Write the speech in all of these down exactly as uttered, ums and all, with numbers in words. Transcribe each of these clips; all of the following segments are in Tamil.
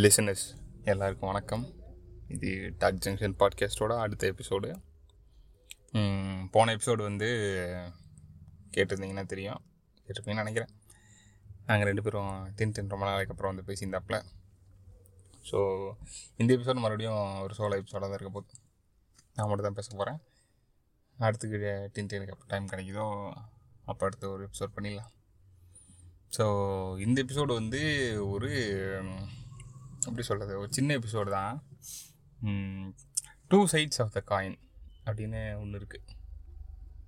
லிசனர்ஸ் எல்லாருக்கும் வணக்கம். இது டாக் ஜங்ஷன் பாட்காஸ்டோட அடுத்த எபிசோடு. போன எபிசோடு வந்து கேட்டிருந்தீங்கன்னா தெரியும், கேட்டிருப்பீங்கன்னு நினைக்கிறேன். நாங்கள் ரெண்டு பேரும் டென் டென் ரொம்ப நாளைக்கு அப்புறம் வந்து பேசியிருந்தாப்புல. ஸோ இந்த எபிசோடு மறுபடியும் ஒரு சோலோ எபிசோடாக தான் இருக்க போகுது. நான் மட்டும் தான் பேச போகிறேன். அடுத்துக்கு டென் டெனுக்கு அப்போ டைம் கிடைக்குதோ அப்போ அடுத்து ஒரு எபிசோட் பண்ணிடலாம். ஸோ இந்த எபிசோடு வந்து ஒரு எப்படி சொல்கிறது, ஒரு சின்ன எபிசோடு தான். Two sides of the coin அப்படின்னு ஒன்று இருக்குது.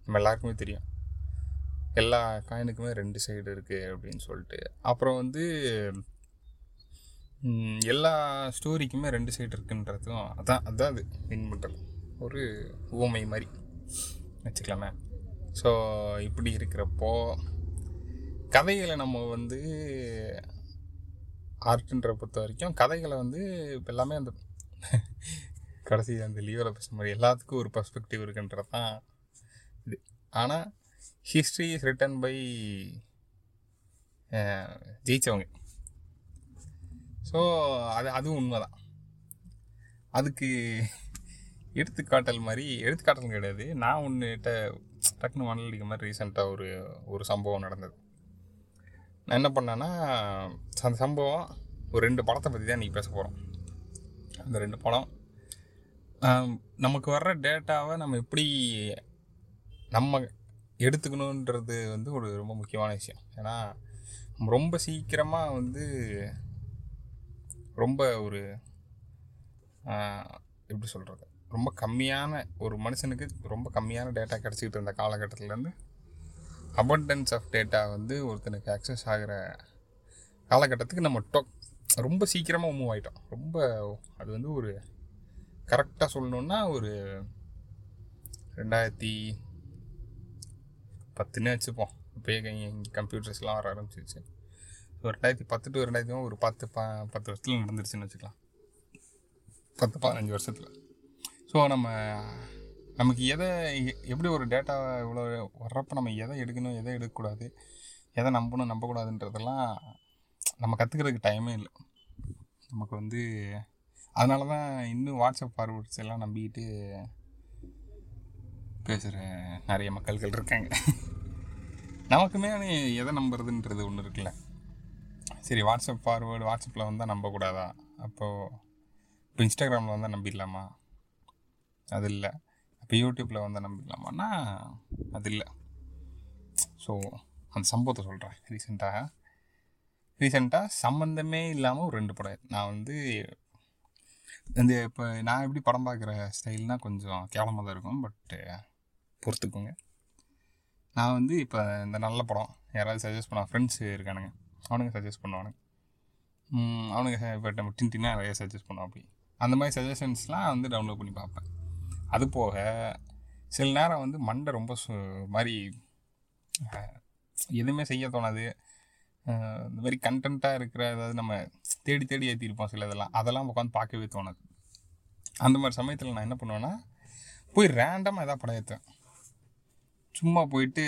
நம்ம எல்லாருக்குமே தெரியும், எல்லா காயினுக்குமே ரெண்டு சைடு இருக்குது அப்படின்னு சொல்லிட்டு. அப்புறம் வந்து எல்லா ஸ்டோரிக்குமே ரெண்டு சைடு இருக்குன்றதும் அதான் அதுதான் அது வின் பண்ணுறது ஒரு ஊமை மாதிரி வச்சுக்கலாமே. ஸோ இப்படி இருக்கிறப்போ கதைகளை நம்ம வந்து ஆர்ட்ன்ற பொறுத்த வரைக்கும் கதைகளை வந்து இப்போ எல்லாமே அந்த கடைசி அந்த லீவில் பேசுகிற மாதிரி எல்லாத்துக்கும் ஒரு பர்ஸ்பெக்டிவ் இருக்குன்றது தான் இது. ஆனால் ஹிஸ்ட்ரி இஸ் ரிட்டன் பை ஜெயித்தவங்க. ஸோ அது அதுவும் உண்மை தான். அதுக்கு எடுத்துக்காட்டல் மாதிரி எடுத்துக்காட்டல் கிடையாது. நான் ஒன்றுகிட்ட டக்குன்னு மணலடிக்கிற மாதிரி ரீசெண்டாக ஒரு ஒரு சம்பவம் நடந்தது. நான் என்ன பண்ணேன்னா, அந்த சம்பவம் ஒரு ரெண்டு படத்தை பற்றி தான் இன்றைக்கி பேச போகிறோம். அந்த ரெண்டு படம் நமக்கு வர்ற டேட்டாவை நம்ம எப்படி நம்ம எடுத்துக்கணுன்றது வந்து ஒரு ரொம்ப முக்கியமான விஷயம். ஏன்னா நம்ம ரொம்ப சீக்கிரமாக வந்து ரொம்ப ஒரு எப்படி சொல்கிறது, ரொம்ப கம்மியான ஒரு மனுஷனுக்கு ரொம்ப கம்மியான டேட்டா கிடச்சிக்கிட்டு இருந்த காலகட்டத்திலேருந்து அபண்டன்ஸ் ஆஃப் டேட்டா வந்து ஒருத்தனுக்கு ஆக்சஸ் ஆகிற காலகட்டத்துக்கு நம்ம டொக் ரொம்ப சீக்கிரமாக மூவ் ஆகிட்டோம். ரொம்ப அது வந்து ஒரு கரெக்டாக சொல்லணுன்னா ஒரு ரெண்டாயிரத்தி பத்துன்னே வச்சுப்போம். இப்போயே இங்கே கம்ப்யூட்டர்ஸ்லாம் வர ஆரம்பிச்சிருச்சு. ஒரு ரெண்டாயிரத்தி பத்து டு ரெண்டாயிரத்தி ஒரு பத்து ப பத்து வருஷத்தில் நடந்துருச்சுன்னு வச்சுக்கலாம், பத்து பதினஞ்சு வருஷத்தில். ஸோ நம்ம நமக்கு எதை எப்படி ஒரு டேட்டா இவ்வளோ வர்றப்போ நம்ம எதை எடுக்கணும், எதை எடுக்கக்கூடாது, எதை நம்பணும், நம்பக்கூடாதுன்றதெல்லாம் நம்ம கற்றுக்கிறதுக்கு டைமே இல்லை நமக்கு வந்து. அதனால தான் இன்னும் வாட்ஸ்அப் ஃபார்வர்ட்ஸ் எல்லாம் நம்பிக்கிட்டு பேசுகிற நிறைய மக்கள்கள் இருக்காங்க. நமக்குமே எதை நம்புறதுன்றது ஒன்று இருக்குல்ல. சரி, வாட்ஸ்அப் ஃபார்வேர்டு வாட்ஸ்அப்பில் வந்தால் நம்பக்கூடாதா, அப்போது இப்போ இன்ஸ்டாகிராமில் வந்தால் நம்பிடலாமா, அது இல்லை. இப்போ யூடியூப்பில் வந்து நம்பிக்கலாமான்னா அது இல்லை. ஸோ அந்த சம்பவத்தை சொல்கிறேன். ரீசெண்டாக ரீசெண்டாக சம்மந்தமே இல்லாமல் ஒரு ரெண்டு படம். நான் வந்து இந்த இப்போ நான் எப்படி படம் பார்க்குற ஸ்டைல்னால் கொஞ்சம் கேவலமாக தான் இருக்கும், பட்டு பொறுத்துக்கோங்க. நான் வந்து இப்போ இந்த நல்ல படம் யாராவது சஜஸ்ட் பண்ண ஃப்ரெண்ட்ஸ் இருக்கானுங்க, அவனுங்க சஜஸ்ட் பண்ணுவானுங்க. அவனுங்க இப்போ நம்ம டின்டினா நிறைய சஜஸ்ட் பண்ணுவோம். அப்படி அந்த மாதிரி சஜஷன்ஸ்லாம் வந்து டவுன்லோட் பண்ணி பார்ப்பேன். அது போக சில நேரம் வந்து மண்டை ரொம்ப சு மாதிரி எதுவுமே செய்ய தோணாது. இந்த மாதிரி கண்டென்ட்டாக இருக்கிற ஏதாவது நம்ம தேடி தேடி ஏற்றிருப்போம் சில இதெல்லாம், அதெல்லாம் உட்காந்து பார்க்கவே தோணாது. அந்த மாதிரி சமயத்தில் நான் என்ன பண்ணுவேன்னா, போய் ரேண்டமாக எதாவது படம் ஏற்றுவேன். சும்மா போயிட்டு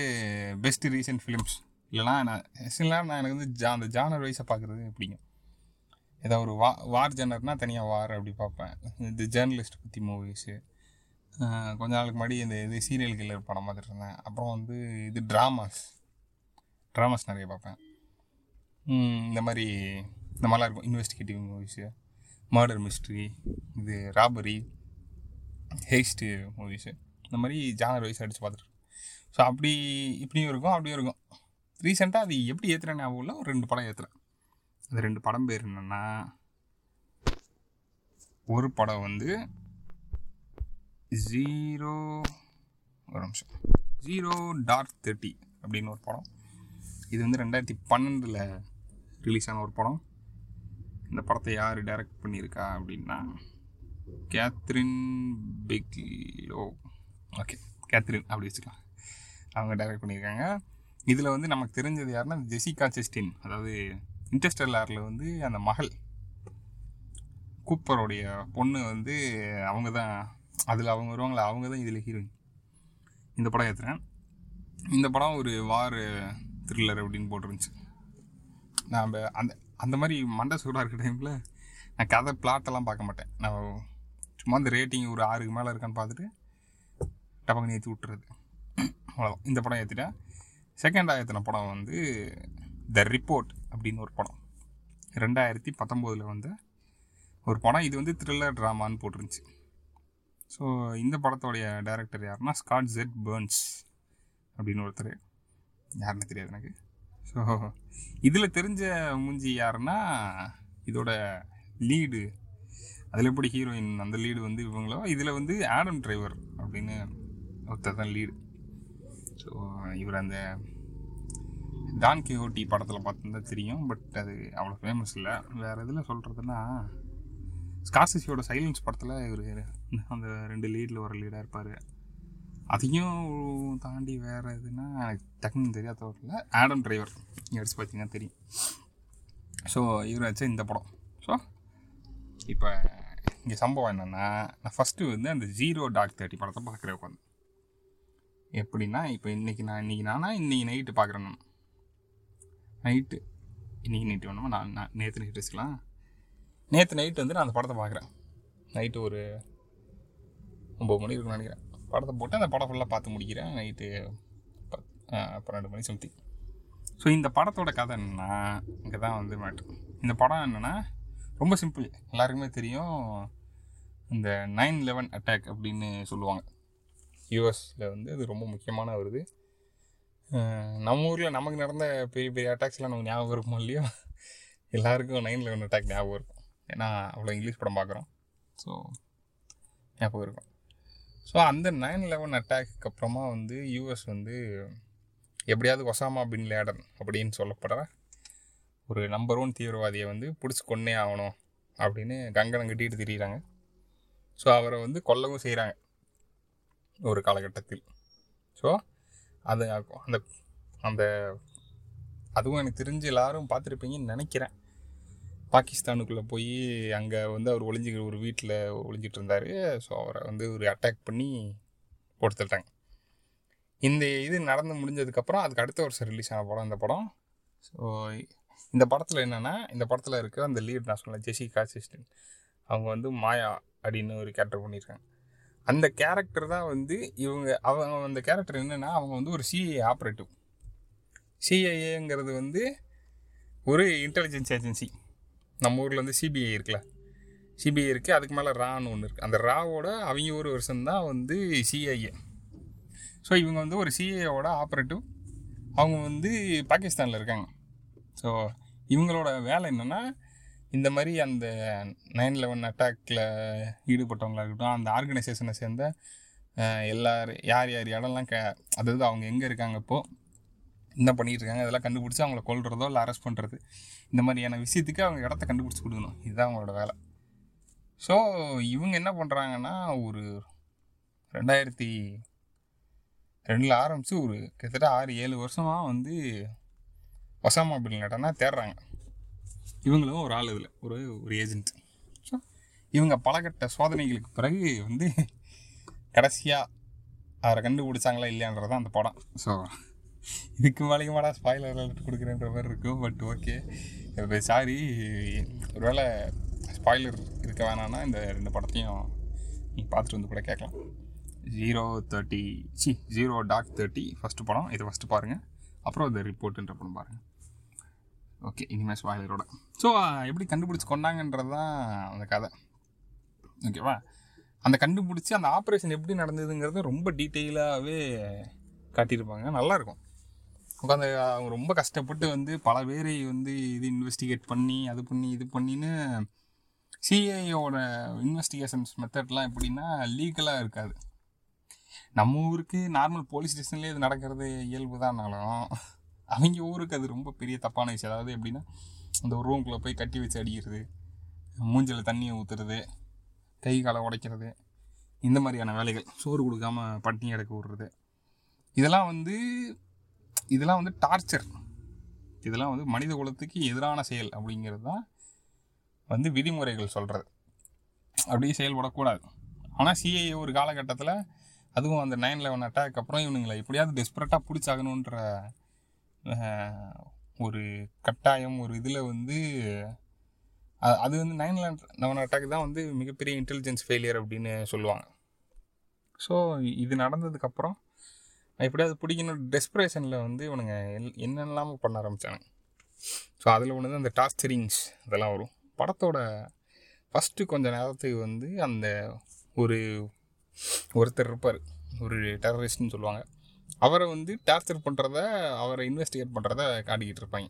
பெஸ்ட்டு ரீசன்ட் ஃபிலிம்ஸ் இல்லைனா நான் சில நேரம் நான் எனக்கு வந்து ஜா அந்த ஜானர் வைஸாக பார்க்குறது பிடிக்கும். ஏதாவது ஒரு வா வார் ஜானர்னால் தனியாக வார் அப்படி பார்ப்பேன். இந்த ஜேர்னலிஸ்ட் பற்றி மூவிஸு, கொஞ்ச நாளுக்கு முன்னாடி இந்த இது சீரியல் கில்லர் படம் பார்த்துட்டு இருந்தேன். அப்புறம் வந்து இது ட்ராமாஸ் ட்ராமாஸ் நிறைய பார்ப்பேன். இந்த மாதிரி இந்த மாதிரிலாம் இருக்கும் இன்வெஸ்டிகேட்டிவ் மூவிஸு, மர்டர் மிஸ்ட்ரி, இது ராபரி, ஹெய்ஸ்ட்டு மூவிஸு, இந்த மாதிரி ஜானர் வைஸ் அடித்து பார்த்துட்டு. ஸோ அப்படி இப்படியும் இருக்கும் அப்படியும் இருக்கும். ரீசெண்டாக அது எப்படி ஏற்றுறேன் ஞாபகம் இல்லை, ஒரு ரெண்டு படம் ஏற்றுறேன். அந்த ரெண்டு படம் பேர் என்னென்னா, ஒரு படம் வந்து ஜீரோ ஒரு நிமிஷம் ஜீரோ டார்க் தேர்ட்டி அப்படின்னு ஒரு படம். இது வந்து ரெண்டாயிரத்தி பன்னெண்டில் ரிலீஸ் ஆன ஒரு படம். இந்த படத்தை யார் டைரக்ட் பண்ணியிருக்கா அப்படின்னா கேத்ரின் பிக்லோ. ஓகே, கேத்ரின் அப்படி வச்சுக்கலாம். அவங்க டைரக்ட் பண்ணியிருக்காங்க. இதில் வந்து நமக்கு தெரிஞ்சது யாருன்னா ஜெசிகா செஸ்டின், அதாவது இன்டர்ஸ்டெல்லாரில் வந்து அந்த மகள் கூப்பருடைய பொண்ணு வந்து அவங்க தான் அதில் அவங்க வருவாங்களே, அவங்க தான் இதில் ஹீரோயின். இந்த படம் ஏற்றுறேன். இந்த படம் ஒரு வார் த்ரில்லர் அப்படின்னு போட்டுருந்துச்சு. நான் அந்த அந்த மாதிரி மண்டை சூடாக இருக்க டைமில் நான் கதை பிளாட்டெல்லாம் பார்க்க மாட்டேன். நான் சும்மா அந்த ரேட்டிங் ஒரு ஆறுக்கு மேலே இருக்கான்னு பார்த்துட்டு டபக்கு ஏற்றி விட்டுறது, அவ்வளோதான். இந்த படம் ஏற்றிட்டேன். செகண்டாக ஏற்றின படம் வந்து த ரிப்போர்ட் அப்படின்னு ஒரு படம், ரெண்டாயிரத்தி பத்தொம்போதில் வந்த ஒரு படம். இது வந்து த்ரில்லர் ட்ராமான்னு போட்டிருந்துச்சு. ஸோ இந்த படத்தோடைய டைரக்டர் யாருன்னா ஸ்காட் ஜெட் பேர்ன்ஸ் அப்படின்னு ஒருத்தர். யாருன்னு தெரியாது எனக்கு. ஸோ இதில் தெரிஞ்ச மூஞ்சி யாருன்னா இதோட லீடு, அதில் எப்படி ஹீரோயின் அந்த லீடு வந்து இவங்களோ, இதில் வந்து ஆடம் டிரைவர் அப்படின்னு ஒருத்தர் தான் லீடு. ஸோ இவர் அந்த டான் கிஹோட்டி படத்தில் பார்த்துருந்தா தெரியும், பட் அது அவ்வளோ ஃபேமஸ் இல்லை. வேறு இதில் சொல்கிறதுன்னா ஸ்கார்சியோட சைலன்ஸ் படத்தில் இவர் அந்த ரெண்டு லீடில் ஒரு லீடாக இருப்பார். அதையும் தாண்டி வேறு எதுனா டக்குன்னு தெரியாத வரல, ஆடம் டிரைவர் எடுத்து பார்த்தீங்கன்னா தெரியும். ஸோ இவர் வச்ச இந்த படம். ஸோ இப்போ இங்கே சம்பவம் என்னென்னா, நான் ஃபஸ்ட்டு வந்து அந்த ஜீரோ டார்க் தேர்ட்டி படத்தை பார்க்குறேன் உட்காந்து. எப்படின்னா இப்போ இன்றைக்கி நான் இன்றைக்கி நானா இன்றைக்கி நைட்டு பார்க்குறேன். நான் நைட்டு இன்றைக்கி நைட்டு வேணுமா நான் நான் நேற்று நைட்டு வச்சுக்கலாம். நேற்று நைட்டு வந்து நான் அந்த படத்தை பார்க்குறேன். நைட்டு ஒரு ஒம்பது மணி இருக்குன்னு நினைக்கிறேன். படத்தை போட்டு அந்த படம் ஃபுல்லாக பார்த்து முடிக்கிறேன். நைட்டு பன்னெண்டு மணி சம்திங். ஸோ இந்த படத்தோட கதை என்னென்னா, இங்கே தான் வந்து மேட்ரு. இந்த படம் என்னென்னா ரொம்ப சிம்பிள், எல்லாருக்குமே தெரியும். இந்த நைன் லெவன் அட்டாக் அப்படின்னு சொல்லுவாங்க யூஎஸில் வந்து, அது ரொம்ப முக்கியமான வருது. நம்ம ஊரில் நமக்கு நடந்த பெரிய பெரிய அட்டாக்ஸ்லாம் நமக்கு ஞாபகம் இருக்கும் இல்லையோ, எல்லாேருக்கும் நைன் லெவன் அட்டாக் ஞாபகம் இருக்கும். ஏன்னா அவ்வளோ இங்கிலீஷ் படம் பார்க்குறோம், ஸோ ஞாபகம் இருக்கும். ஸோ அந்த நைன் லெவன் அட்டாக்கு அப்புறமா வந்து யூஎஸ் வந்து எப்படியாவது ஒசாமா பின் லேடன் அப்படின்னு சொல்லப்படுற ஒரு நம்பர் ஒன் தீவிரவாதியை வந்து பிடிச்சி கொன்னே ஆகணும் அப்படின்னு கங்கணம் கட்டிட்டு திரியிறாங்க. ஸோ அவரை வந்து கொல்லவும் செய்கிறாங்க ஒரு காலகட்டத்தில். ஸோ அது அந்த அந்த அதுவும் எனக்கு தெரிஞ்சு எல்லோரும் பார்த்துருப்பீங்கன்னு நினைக்கிறேன். பாகிஸ்தானுக்குள்ளே போய் அங்கே வந்து அவர் ஒளிஞ்சிக்கிற ஒரு வீட்டில் ஒளிஞ்சிட்டு இருந்தார். ஸோ அவரை வந்து ஒரு அட்டாக் பண்ணி போட்டுட்டாங்க. இந்த இது நடந்து முடிஞ்சதுக்கப்புறம் அதுக்கு அடுத்த வருஷம் ரிலீஸ் ஆன படம் இந்த படம். ஸோ இந்த படத்தில் என்னென்னா, இந்த படத்தில் இருக்கிற அந்த லீட் நான் சொன்னேன் ஜெசிகா சேஸ்டன், அவங்க வந்து மாயா அப்படின்னு ஒரு கேரக்டர் பண்ணியிருக்காங்க. அந்த கேரக்டர் தான் வந்து இவங்க அவங்க அந்த கேரக்டர் என்னென்னா, அவங்க வந்து ஒரு சிஐஏ ஆப்ரேட்டிவ். சிஐஏங்கிறது வந்து ஒரு இன்டெலிஜென்ஸ் ஏஜென்சி. நம்ம ஊரில் வந்து சிபிஐ இருக்குல்ல, சிபிஐ இருக்குது, அதுக்கு மேலே ரான்னு ஒன்று இருக்குது. அந்த ராவோட அவங்க ஒரு வருஷம்தான் வந்து சிஐஏ. ஸோ இவங்க வந்து ஒரு சிஐஏவோட ஆப்ரேட்டிவ், அவங்க வந்து பாகிஸ்தானில் இருக்காங்க. ஸோ இவங்களோட வேலை என்னென்னா, இந்த மாதிரி அந்த நைன் லெவன் அட்டாக்கில் ஈடுபட்டவங்களாக இருக்கட்டும், அந்த ஆர்கனைசேஷனை சேர்ந்த எல்லார் யார் யார் இடம்லாம் கே அதாவது அவங்க எங்கே இருக்காங்க இப்போது என்ன பண்ணிகிட்ருக்காங்க அதெல்லாம் கண்டுபிடிச்சி அவங்கள கொல்றதோ இல்லை அரெஸ்ட் பண்ணுறது, இந்த மாதிரியான விஷயத்துக்கு அவங்க இடத்த கண்டுபிடிச்சி கொடுக்கணும். இதுதான் அவங்களோட வேலை. ஸோ இவங்க என்ன பண்ணுறாங்கன்னா, ஒரு ரெண்டாயிரத்தி ரெண்டில் ஆரம்பித்து ஒரு கிட்டத்தட்ட ஆறு ஏழு வருஷமாக வந்து ஒசாமா பின் லேடனா தேடுறாங்க. இவங்களும் ஒரு ஆள் இதில் ஒரு ஒரு ஏஜென்ட். ஸோ இவங்க பலகட்ட சோதனைகளுக்கு பிறகு வந்து கடைசியாக அவரை கண்டுபிடிச்சாங்களா இல்லையான்றது தான் அந்த படம். ஸோ இதுக்கு மேலேயுமாடா ஸ்பாயிலர் அலர்ட் கொடுக்குறேன்ற மாதிரி இருக்கும், பட் ஓகே சாரி, ஒருவேளை ஸ்பாயிலர் இருக்க வேணான்னா இந்த ரெண்டு படத்தையும் நீங்கள் பார்த்துட்டு வந்து கூட கேட்கலாம். ஜீரோ தேர்ட்டி சி ஜீரோ டாக் தேர்ட்டி ஃபஸ்ட்டு படம், இதை ஃபஸ்ட்டு பாருங்கள். அப்புறம் இந்த ரிப்போர்ட்டுன்ற படம் பாருங்கள். ஓகே, இனிமேல் ஸ்பாயிலரோட. ஸோ எப்படி கண்டுபிடிச்சி கொண்டாங்கன்றது தான் அந்த கதை, ஓகேவா? அந்த கண்டுபிடிச்சி அந்த ஆப்ரேஷன் எப்படி நடந்ததுங்கிறத ரொம்ப டீட்டெயிலாகவே காட்டியிருப்பாங்க, நல்லாயிருக்கும். உட்காந்து அவங்க ரொம்ப கஷ்டப்பட்டு வந்து பல பேரை வந்து இது இன்வெஸ்டிகேட் பண்ணி அது பண்ணி இது பண்ணின்னு சிஐஏவோட இன்வெஸ்டிகேஷன்ஸ் மெத்தட்லாம் எப்படின்னா லீகலாக இருக்காது. நம்ம ஊருக்கு நார்மல் போலீஸ் ஸ்டேஷன்லேயே இது நடக்கிறது இயல்பு தான்னாலும் அவங்க ஊருக்கு அது ரொம்ப பெரிய தப்பான விஷயம். அதாவது எப்படின்னா, அந்த ஒரு ரூம்குள்ளே போய் கட்டி வச்சு அடிக்கிறது, மூஞ்சில் தண்ணியை ஊற்றுறது, கை காலை உடைக்கிறது, இந்த மாதிரியான வேலைகள், சோறு கொடுக்காமல் பட்டினி எடுக்க விடுறது, இதெல்லாம் வந்து இதெல்லாம் வந்து டார்ச்சர், இதெல்லாம் வந்து மனித குலத்துக்கு எதிரான செயல் அப்படிங்கிறது தான் வந்து விதிமுறைகள் சொல்கிறது. அப்படியே செயல்படக்கூடாது. ஆனால் சிஐஏ ஒரு காலகட்டத்தில் அதுவும் அந்த நைன் லெவன் அட்டாக் அப்புறம் இவனுங்களை எப்படியாவது டெஸ்பரேட்டாக பிடிச்சாகணுன்ற ஒரு கட்டாயம் ஒரு இதில் வந்து அது வந்து நைன் லெவன் அட்டாக் தான் வந்து மிகப்பெரிய இன்டெலிஜென்ஸ் ஃபெயிலியர் அப்படின்னு சொல்லுவாங்க. ஸோ இது நடந்ததுக்கப்புறம் எப்படியாவது பிடிக்கணும் டெஸ்பிரேஷனில் வந்து இவனுங்க என்னெல்லாம பண்ண ஆரம்பித்தானுங்க. ஸோ அதில் ஒன்று தான் அந்த டார்ச்சரிங்ஸ் இதெல்லாம் வரும். படத்தோட ஃபஸ்ட்டு கொஞ்சம் நேரத்துக்கு வந்து அந்த ஒரு ஒருத்தர் இருப்பார், ஒரு டெரரிஸ்ட்னு சொல்லுவாங்க, அவரை வந்து டார்ச்சர் பண்ணுறத அவரை இன்வெஸ்டிகேட் பண்ணுறத காட்டிக்கிட்டு இருப்பாங்க.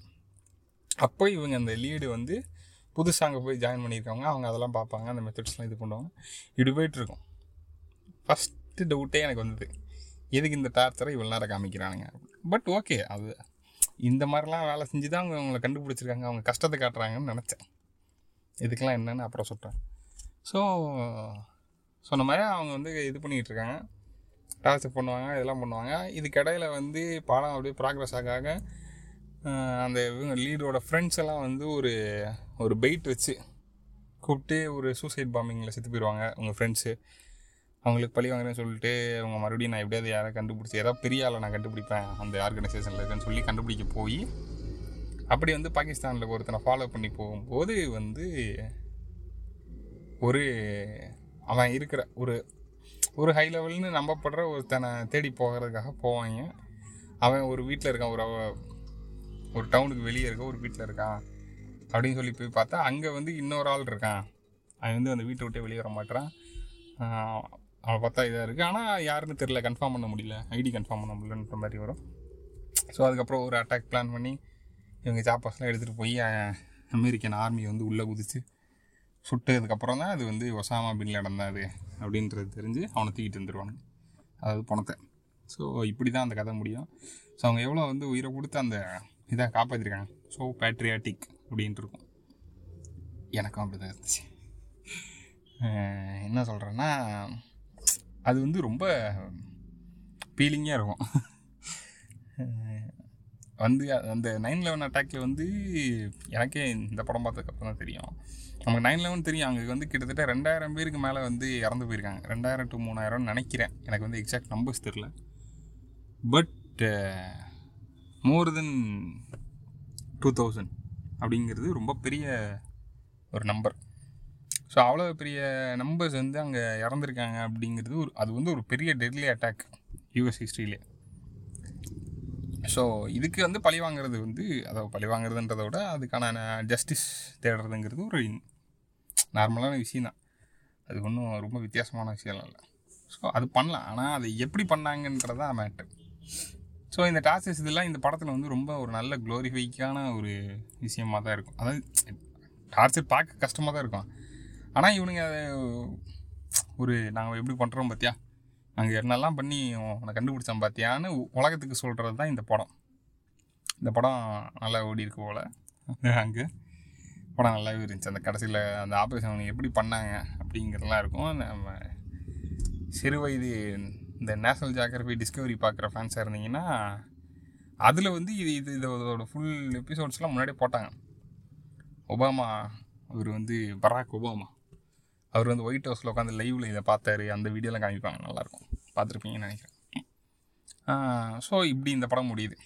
அப்போ இவங்க அந்த லீடு வந்து புதுசாக அங்கே போய் ஜாயின் பண்ணியிருக்காங்க, அவங்க அதெல்லாம் பார்ப்பாங்க, அந்த மெத்தட்ஸ்லாம் இது பண்ணுவாங்க. இப்படி போயிட்டுருக்கோம். ஃபஸ்ட்டு டவுட்டே எனக்கு வந்தது, எதுக்கு இந்த டார்ச்சரை இவ்வளோ நேரம் காமிக்கிறானுங்க. பட் ஓகே, அது இந்த மாதிரிலாம் வேலை செஞ்சு தான் அவங்க அவங்கள கண்டுபிடிச்சிருக்காங்க, அவங்க கஷ்டத்தை காட்டுறாங்கன்னு நினச்சேன். இதுக்கெல்லாம் என்னென்னு அப்புறம் சொல்கிறேன். ஸோ சொன்ன மாதிரி அவங்க வந்து இது பண்ணிக்கிட்டு இருக்காங்க, டார்ச்சர் பண்ணுவாங்க, இதெல்லாம் பண்ணுவாங்க. இதுக்கிடையில் வந்து பாடம் அப்படியே ப்ராக்ரஸ் ஆக அந்த லீடரோட ஃப்ரெண்ட்ஸ் எல்லாம் வந்து ஒரு ஒரு பெயிட் வச்சு கூப்பிட்டு ஒரு சூசைட் பாம்பிங்கில் செத்து போயிடுவாங்க உங்கள் ஃப்ரெண்ட்ஸு. அவங்களுக்கு பழி வாங்குறேன்னு சொல்லிட்டு அவங்க மறுபடியும் நான் எப்படியாவது யாரை கண்டுபிடிச்சி ஏதாவது பெரிய ஆளை நான் கண்டுபிடிப்பேன் அந்த ஆர்கனைசேஷனில் இருக்குன்னு சொல்லி கண்டுபிடிக்க போய் அப்படி வந்து பாகிஸ்தானில் ஒருத்தனை ஃபாலோ பண்ணி போகும்போது வந்து ஒரு அவன் இருக்கிற ஒரு ஒரு ஹை லெவல்னு நம்பப்படுற ஒருத்தனை தேடி போகிறதுக்காக போவாங்க. அவன் ஒரு வீட்டில் இருக்கான், ஒரு ஒரு டவுனுக்கு வெளியே இருக்க ஒரு வீட்டில் இருக்கான் அப்படின்னு சொல்லி போய் பார்த்தா அங்கே வந்து இன்னொரு ஆள் இருக்கான். அவன் வந்து அந்த வீட்டை விட்டே வெளியே வர மாட்டான். அவனை பார்த்தா இதாக இருக்குது, ஆனால் யாருன்னு தெரில, கன்ஃபார்ம் பண்ண முடியல, ஐடி கன்ஃபார்ம் பண்ண முடியலன்ற மாதிரி வரும். ஸோ அதுக்கப்புறம் ஒரு அட்டாக் பிளான் பண்ணி இவங்க சாப்பாஸ்லாம் எடுத்துகிட்டு போய் அமெரிக்கன் ஆர்மியை வந்து உள்ளே குதித்து சுட்டதுக்கப்புறம் தான் அது வந்து ஒசாமா பின் லேடன் தான் அது அப்படின்றது தெரிஞ்சு அவனை தூக்கிட்டு வந்துடுவாங்க, அதாவது பணத்தை. ஸோ இப்படி தான் அந்த கதை முடியும். ஸோ அவங்க எவ்வளோ வந்து உயிரை கொடுத்து அந்த இதாக காப்பாற்றிருக்காங்க. ஸோ பேட்ரியாட்டிக் அப்படின்ட்டு இருக்கும். எனக்கும் அப்படி தான் இருந்துச்சு. என்ன சொல்கிறேன்னா அது வந்து ரொம்ப பீலிங்காக இருக்கும். வந்து அந்த நைன் லெவன் அட்டாக்கில் வந்து எனக்கே இந்த படம் பார்த்ததுக்கப்புறம் தான் தெரியும். நமக்கு நைன் லெவன் தெரியும், அங்கே வந்து கிட்டத்தட்ட ரெண்டாயிரம் பேருக்கு மேலே வந்து இறந்து போயிருக்காங்க, ரெண்டாயிரம் டு மூணாயிரம்னு நினைக்கிறேன். எனக்கு வந்து எக்ஸாக்ட் நம்பர்ஸ் தெரில. But more than two thousand அப்படிங்கிறது ரொம்ப பெரிய ஒரு நம்பர். ஸோ அவ்வளோ பெரிய நம்பர்ஸ் வந்து அங்கே இறந்துருக்காங்க அப்படிங்கிறது ஒரு அது வந்து ஒரு பெரிய டெட்லி அட்டாக் யூஎஸ் ஹிஸ்ட்ரியிலே. ஸோ இதுக்கு வந்து பழி வாங்கிறது வந்து அதாவது பழி வாங்குறதுன்றதை விட அதுக்கான ஜஸ்டிஸ் தேடுறதுங்கிறது ஒரு நார்மலான விஷயந்தான். அது ஒன்றும் ரொம்ப வித்தியாசமான விஷயம்லாம் இல்லை. ஸோ அது பண்ணலாம், ஆனால் அது எப்படி பண்ணாங்கன்றது தான் மேட்டர். ஸோ இந்த டார்ச்சர்ஸ் இதெல்லாம் இந்த படத்தில் வந்து ரொம்ப ஒரு நல்ல க்ளோரிஃபைக்கான ஒரு விஷயமாக தான் இருக்கும். அதாவது டார்ச்சர் பார்க்க கஷ்டமாக தான் இருக்கும், ஆனால் இவனுங்க அதை ஒரு நாங்கள் எப்படி பண்ணுறோம் பார்த்தியா, நாங்கள் என்னெல்லாம் பண்ணி உன்னை கண்டுபிடிச்சோம் பார்த்தியான்னு உலகத்துக்கு சொல்கிறது தான் இந்த படம். இந்த படம் நல்லா ஓடி இருக்கு போல், அங்கே படம் நல்லாவே இருந்துச்சு. அந்த கடைசியில் அந்த ஆப்ரேஷன் அவங்க எப்படி பண்ணாங்க அப்படிங்கிறதெல்லாம் இருக்கும். நம்ம சிறு வயது இந்த நேஷ்னல் ஜியோகிராஃபி டிஸ்கவரி பார்க்குற ஃபேன்ஸாக இருந்தீங்கன்னா அதில் வந்து இது இது இதோட ஃபுல் எபிசோட்ஸ்லாம் முன்னாடியே போட்டாங்க. ஒபாமா, அவர் வந்து பராக் ஒபாமா, அவர் வந்து ஒயிட் ஹவுஸில் உட்காந்து லைவில் இதை பார்த்தாரு, அந்த வீடியோலாம் காமிப்பாங்க, நல்லாயிருக்கும், பார்த்துருப்பீங்கன்னு நினைக்கிறேன். ஸோ இப்படி இந்த படம் முடியுது.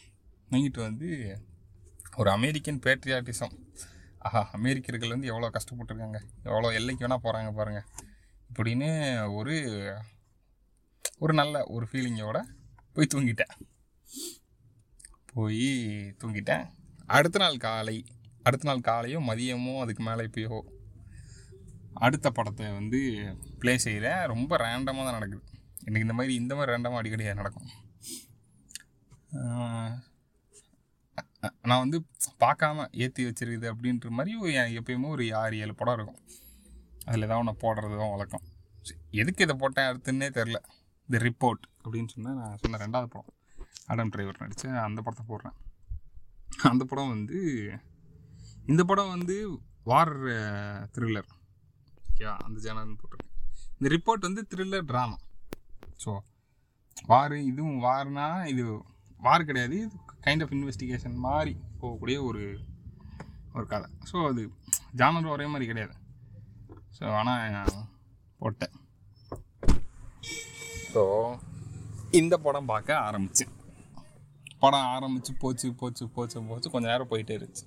நைட்டு வந்து ஒரு அமெரிக்கன் பேட்ரியாட்டிசம், ஆஹா அமெரிக்கர்கள் வந்து எவ்வளோ கஷ்டப்பட்டுருக்காங்க, எவ்வளோ எல்லைக்கு வேணால் போகிறாங்க பாருங்கள் இப்படின்னு ஒரு ஒரு நல்ல ஒரு ஃபீலிங்கோட போய் தூங்கிட்டேன் போய் தூங்கிட்டேன் அடுத்த நாள் காலை அடுத்த நாள் காலையோ மதியமோ அதுக்கு மேலே இப்போயோ அடுத்த படத்தை வந்து ப்ளே செய்கிறேன். ரொம்ப ரேண்டமாக தான் நடக்குது. எனக்கு இந்த மாதிரி இந்த மாதிரி ரேண்டமாக அடிக்கடி நடக்கும். நான் வந்து பார்க்காம ஏற்றி வச்சிருக்குது அப்படின்ற மாதிரி எப்பயுமே ஒரு ஆறு ஏழு படம் இருக்கும். அதில் ஏதாவது ஒன்று போடுறது தான் வழக்கம். எதுக்கு இதை போட்டேன் அடுத்துன்னே தெரில. தி ரிப்போர்ட் அப்படின்னு சொன்னால் நான் சொன்ன ரெண்டாவது படம், ஆடம் டிரைவர் நடித்து அந்த படத்தை போடுறேன். அந்த படம் வந்து இந்த படம் வந்து வார் த்ரில்லர், ஓகேவா, அந்த ஜானர்னு போட்டிருக்கேன். இந்த ரிப்போர்ட் வந்து த்ரில்லர் ட்ராமா. ஸோ வார், இதுவும் வார்னா இது வார் கிடையாது, இது கைண்ட் ஆஃப் இன்வெஸ்டிகேஷன் மாதிரி போகக்கூடிய ஒரு ஒரு கதை. ஸோ அது ஜானர் ஒரே மாதிரி கிடையாது. ஸோ ஆனால் போட்டேன். ஸோ இந்த படம் பார்க்க ஆரம்பித்தேன். படம் ஆரம்பித்து போச்சு போச்சு போச்சு போச்சு கொஞ்சம் நேரம் போயிட்டே இருந்துச்சு.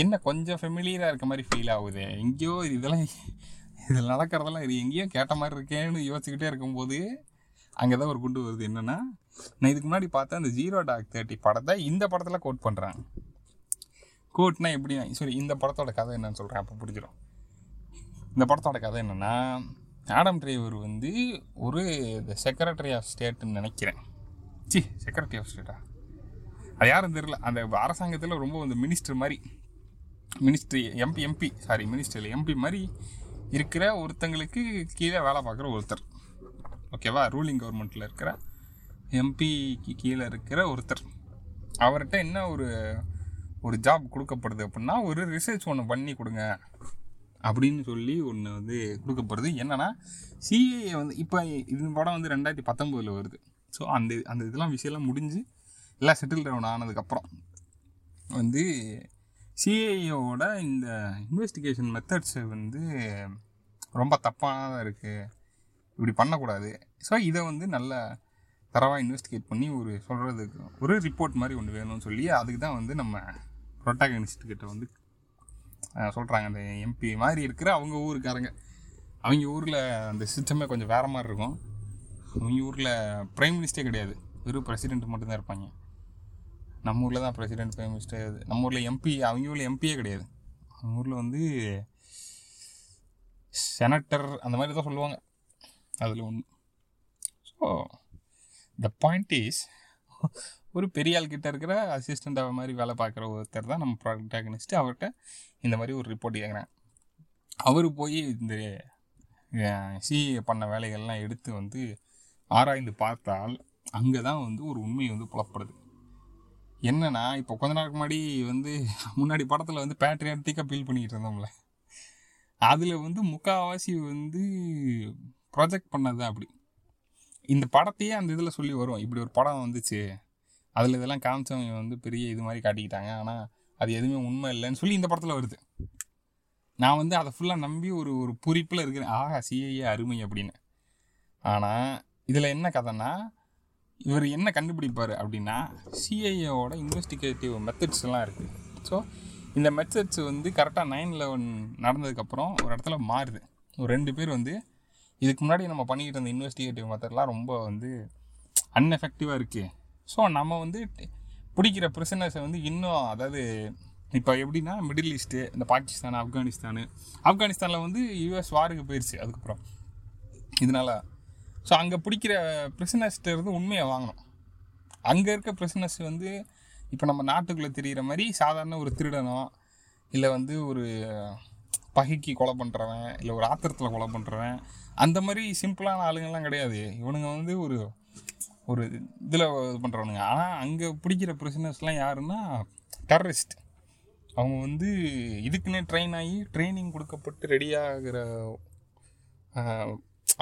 என்ன கொஞ்சம் ஃபெமிலியராக இருக்க மாதிரி ஃபீல் ஆகுது. எங்கேயோ இதெல்லாம் இதில் நடக்கிறதெல்லாம் இது எங்கேயோ கேட்ட மாதிரி இருக்கேன்னு யோசிச்சுக்கிட்டே இருக்கும்போது அங்கே தான் ஒரு குண்டு வருது. என்னென்னா, நான் இதுக்கு முன்னாடி பார்த்தேன் அந்த ஜீரோ டாக் தேர்ட்டி படத்தை இந்த படத்தில் கோட் பண்ணுறாங்க. கோட்னா எப்படின்னா, சரி இந்த படத்தோட கதை என்னன்னு சொல்கிறேன், அப்போ பிடிச்சிடும். இந்த படத்தோட கதை என்னென்னா, ஆடம் டிரைவர் வந்து ஒரு செக்ரட்டரி ஆஃப் ஸ்டேட்டுன்னு நினைக்கிறேன். சி செக்ரட்டரி ஆஃப் ஸ்டேட்டா அது யாரும் தெரியல. அந்த அரசாங்கத்தில் ரொம்ப வந்து மினிஸ்டர் மாதிரி, மினிஸ்ட்ரி எம்பி எம்பி சாரி மினிஸ்டரில் எம்பி மாதிரி இருக்கிற ஒருத்தங்களுக்கு கீழே வேலை பார்க்குற ஒருத்தர், ஓகேவா? ரூலிங் கவர்மெண்ட்டில் இருக்கிற எம்பிக்கு கீழே இருக்கிற ஒருத்தர். அவர்கிட்ட என்ன ஒரு ஒரு ஜாப் கொடுக்கப்படுது அப்படின்னா, ஒரு ரிசர்ச் ஒன்று பண்ணி கொடுங்க அப்படின்னு சொல்லி ஒன்று வந்து கொடுக்கப்படுது. என்னென்னா, சிஏ வந்து இப்போ இது படம் வந்து ரெண்டாயிரத்தி பத்தொம்போதில் வருது. ஸோ அந்த அந்த இதெல்லாம் விஷயம்லாம் முடிஞ்சு எல்லாம் செட்டில் டவுன் ஆனதுக்கப்புறம் வந்து சிஏயோட இந்த இன்வெஸ்டிகேஷன் மெத்தட்ஸு வந்து ரொம்ப தப்பானதாக இருக்குது, இப்படி பண்ணக்கூடாது. ஸோ இதை வந்து நல்லா தரவாக இன்வெஸ்டிகேட் பண்ணி ஒரு சொல்கிறதுக்கு ஒரு ரிப்போர்ட் மாதிரி ஒன்று வேணும்னு சொல்லி அதுக்கு தான் வந்து நம்ம ப்ரொட்டாகனிஸ்ட்கிட்ட வந்து சொல்கிறாங்க. அந்த எம்பி மாதிரி இருக்கிற அவங்க ஊருக்காரங்க, அவங்க ஊரில் அந்த சிஸ்டமே கொஞ்சம் வேறு மாதிரி இருக்கும். அவங்க ஊரில் ப்ரைம் மினிஸ்டரே கிடையாது, வெறும் பிரசிடென்ட் மட்டும்தான் இருப்பாங்க. நம்ம ஊரில் தான் பிரசிடென்ட், ப்ரைம் மினிஸ்டர். நம்ம ஊரில் எம்பி, அவங்க ஊரில் எம்பியே கிடையாது. அவங்க ஊரில் வந்து செனட்டர் அந்த மாதிரி தான் சொல்லுவாங்க. அதில் ஒன்று. ஸோ த பாயிண்ட் இஸ், ஒரு பெரிய ஆள்கிட்ட இருக்கிற அசிஸ்டண்ட் அவ மாதிரி வேலை பார்க்குற ஒருத்தர் தான் நம்ம ப்ரொட்டாகனிஸ்ட். அவர்கிட்ட இந்த மாதிரி ஒரு ரிப்போர்ட் கேட்குறேன். அவர் போய் இந்த சிஏ பண்ண வேலைகள்லாம் எடுத்து வந்து ஆராய்ந்து பார்த்தால் அங்கே தான் வந்து ஒரு உண்மை வந்து புலப்படுது. என்னென்னா, இப்போ கொஞ்ச நாளுக்கு முன்னாடி வந்து முன்னாடி படத்தில் வந்து பேட்ரியாட்டிக்காக ஃபீல் பண்ணிக்கிட்டு இருந்தோம்ல, அதில் வந்து முக்கால்வாசி வந்து ப்ரொஜெக்ட் பண்ணது தான். அப்படி இந்த படத்தையே அந்த இதில் சொல்லி வரும், இப்படி ஒரு படம் வந்துச்சு, அதில் இதெல்லாம் காமிச்சவங்க வந்து பெரிய இது மாதிரி காட்டிக்கிட்டாங்க, ஆனால் அது எதுவுமே உண்மை இல்லைன்னு சொல்லி இந்த படத்தில் வருது. நான் வந்து அதை ஃபுல்லாக நம்பி ஒரு ஒரு புரிப்பில் இருக்கிறேன், ஆஹா சிஐஏ அருமை அப்படின்னு. ஆனால் இதில் என்ன கதைன்னா, இவர் என்ன கண்டுபிடிப்பார் அப்படின்னா, சிஐஏவோட இன்வெஸ்டிகேட்டிவ் மெத்தட்ஸ் எல்லாம் இருக்குது. ஸோ இந்த மெத்தட்ஸ் வந்து கரெக்டாக நைன் லெவன் நடந்ததுக்கப்புறம் ஒரு இடத்துல மாறுது. ஒரு ரெண்டு பேர் வந்து இதுக்கு முன்னாடி நம்ம பண்ணிக்கிட்டு இருந்த இன்வெஸ்டிகேட்டிவ் மெத்தட்லாம் ரொம்ப வந்து அன்எஃபெக்டிவாக இருக்குது. ஸோ நம்ம வந்து பிடிக்கிற பிரிசனர்ஸை வந்து இன்னும், அதாவது இப்போ எப்படின்னா மிடில் ஈஸ்ட்டு, இந்த பாகிஸ்தான், ஆப்கானிஸ்தானு ஆப்கானிஸ்தானில் வந்து யூஎஸ் வாருக்கு போயிடுச்சு அதுக்கப்புறம் இதனால். ஸோ அங்கே பிடிக்கிற பிரிசனர்ஸ்கிட்ட இருந்து உண்மையை வாங்கணும். அங்கே இருக்க பிரிசனர்ஸ் வந்து இப்போ நம்ம நாட்டுக்குள்ளே தெரிகிற மாதிரி சாதாரண ஒரு திருடனோ இல்லை வந்து ஒரு பகைக்கு கொலை பண்ணுறவன் இல்லை ஒரு ஆத்திரத்தில் கொலை பண்ணுறவன் அந்த மாதிரி சிம்பிளான ஆளுங்கள்லாம் கிடையாது. இவனுங்க வந்து ஒரு ஒரு இதில் இது பண்ணுறவனுங்க. ஆனால் அங்கே பிடிக்கிற பிரிசனர்ஸ்லாம் யாருன்னா டெரரிஸ்ட். அவங்க வந்து இதுக்குன்னே ட்ரெயின் ஆகி ட்ரைனிங் கொடுக்கப்பட்டு ரெடியாகிற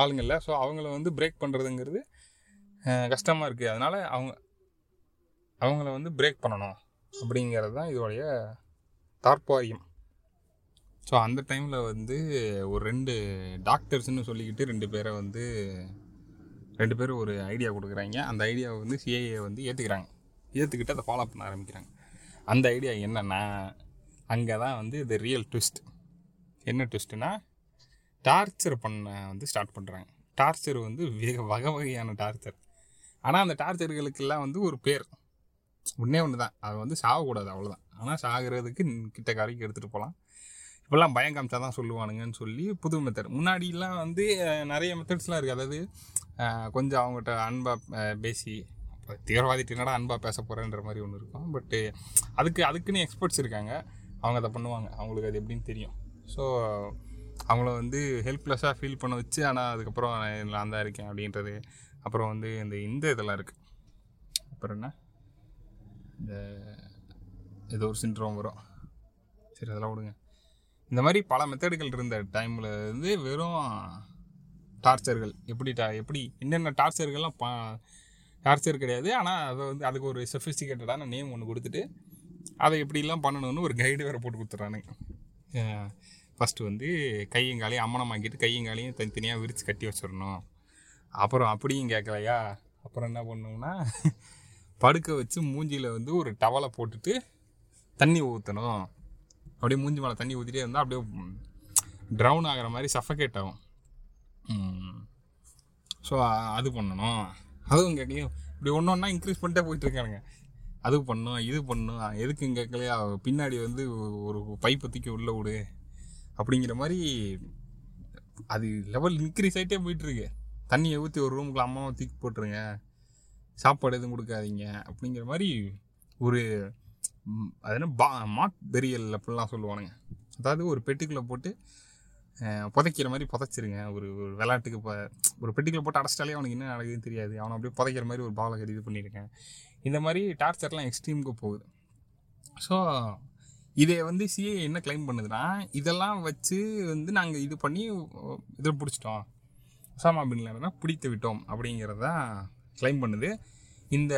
ஆளுங்கள்ல. ஸோ அவங்கள வந்து பிரேக் பண்ணுறதுங்கிறது கஷ்டமாக இருக்குது. அதனால் அவங்க அவங்கள வந்து பிரேக் பண்ணணும் அப்படிங்கிறது தான் இதோடைய தாற்பயம். ஸோ அந்த டைமில் வந்து ஒரு ரெண்டு டாக்டர்ஸ்ன்னு சொல்லிக்கிட்டு ரெண்டு பேரை வந்து ரெண்டு பேரும் ஒரு ஐடியா கொடுக்குறாங்க. அந்த ஐடியாவை வந்து சிஐஏ வந்து ஏற்றுக்கிறாங்க. ஏற்றுக்கிட்டு அதை ஃபாலோ பண்ண ஆரம்பிக்கிறாங்க. அந்த ஐடியா என்னென்னா, அங்கே தான் வந்து இது ரியல் ட்விஸ்ட். என்ன ட்விஸ்ட்டுன்னா, டார்ச்சர் பண்ண வந்து ஸ்டார்ட் பண்ணுறாங்க. டார்ச்சர் வந்து வெக வகை வகையான டார்ச்சர். ஆனால் அந்த டார்ச்சர்களுக்கெல்லாம் வந்து ஒரு பேர், ஒன்றே ஒன்று தான், அது வந்து சாகக்கூடாது அவ்வளோதான். ஆனால் சாகிறதுக்கு கிட்ட காரிக்கு எடுத்துகிட்டு போகலாம், இப்போல்லாம் பயம் காமிச்சா தான் சொல்லுவானுங்கன்னு சொல்லி புது மெத்தட். முன்னாடிலாம் வந்து நிறைய மெத்தட்ஸ்லாம் இருக்குது. அதாவது கொஞ்சம் அவங்ககிட்ட அன்பாக பேசி, தீவிரவாதிட்டு என்னடா அன்பாக பேச போகிறேன்ற மாதிரி ஒன்று இருக்கும். பட்டு அதுக்கு அதுக்குன்னு எக்ஸ்பர்ட்ஸ் இருக்காங்க, அவங்க அதை பண்ணுவாங்க, அவங்களுக்கு அது எப்படின்னு தெரியும். ஸோ அவங்கள வந்து ஹெல்ப்லெஸ்ஸாக ஃபீல் பண்ண வச்சு, ஆனால் அதுக்கப்புறம் நான் தான் இருக்கேன் அப்படின்றது. அப்புறம் வந்து இந்த இந்த இதெல்லாம் இருக்குது. அப்புறம் என்ன, இந்த ஏதோ ஒரு சிண்ட்ரோம் வரும், சரி அதெல்லாம் விடுங்க. இந்த மாதிரி பல மெத்தடுகள் இருந்த டைமில் வந்து வெறும் டார்ச்சர்கள், எப்படி டா எப்படி என்னென்ன டார்ச்சர்கள்லாம் பா டார்ச்சர் கிடையாது. ஆனால் அதை வந்து அதுக்கு ஒரு சொஃபிஸ்டிகேட்டடான நேம் ஒன்று கொடுத்துட்டு அதை எப்படிலாம் பண்ணணும்னு ஒரு கைடு வேறு போட்டு கொடுத்துட்றானுங்க. ஃபஸ்ட்டு வந்து கையங்காலையும் அம்மனமாக்கிட்டு கையங்காலையும் தனித்தனியாக விரித்து கட்டி வச்சிடணும். அப்புறம் அப்படியும் கேட்கலையா, அப்புறம் என்ன பண்ணோம்னா, படுக்க வச்சு மூஞ்சியில் வந்து ஒரு டவலை போட்டுட்டு தண்ணி ஊற்றணும். அப்படியே மூஞ்சி மேலே தண்ணி ஊற்றிட்டே இருந்தால் அப்படியே ட்ரவுன் ஆகிற மாதிரி சஃபகேட் ஆகும். ஸோ அது பண்ணணும், அதுவும் கேட்கலையும் இப்படி ஒன்று ஒன்றா இன்க்ரீஸ் பண்ணிட்டே போயிட்டுருக்கானுங்க. அது பண்ணும் இது பண்ணும் எதுக்கும் கேட்கலையா, பின்னாடி வந்து ஒரு பைப்பை தூக்கி உள்ளே விடு அப்படிங்கிற மாதிரி அது லெவல் இன்க்ரீஸ் ஆகிட்டே போயிட்டுருக்கு. தண்ணியை ஊற்றி ஒரு ரூமுக்குள்ள அம்மாவை தூக்கி போட்டுருங்க, சாப்பாடு எதுவும் கொடுக்காதீங்க அப்படிங்கிற மாதிரி ஒரு அது என்ன பா மாக் பெரியல் அப்படிலாம் சொல்லுவானுங்க. அதாவது ஒரு பெட்டிக்குள்ளே போட்டு புதைக்கிற மாதிரி புதைச்சிருங்க. ஒரு ஒரு விளையாட்டுக்கு இப்போ ஒரு பெட்டிக்குள்ளே போட்டு அடைச்சிட்டாலே அவனுக்கு என்ன நடக்குதுன்னு தெரியாது, அவனை அப்படியே புதைக்கிற மாதிரி ஒரு பாவலை கறி இது பண்ணியிருக்கேன். இந்த மாதிரி டார்ச்சர்லாம் எக்ஸ்ட்ரீமுக்கு போகுது. ஸோ இதை வந்து சிஏ என்ன கிளைம் பண்ணுதுன்னா, இதெல்லாம் வச்சு வந்து நாங்கள் இது பண்ணி இதில் பிடிச்சிட்டோம், ஒசாமா பின் லேடனை பிடித்து விட்டோம் அப்படிங்கிறதான் கிளைம் பண்ணுது. இந்த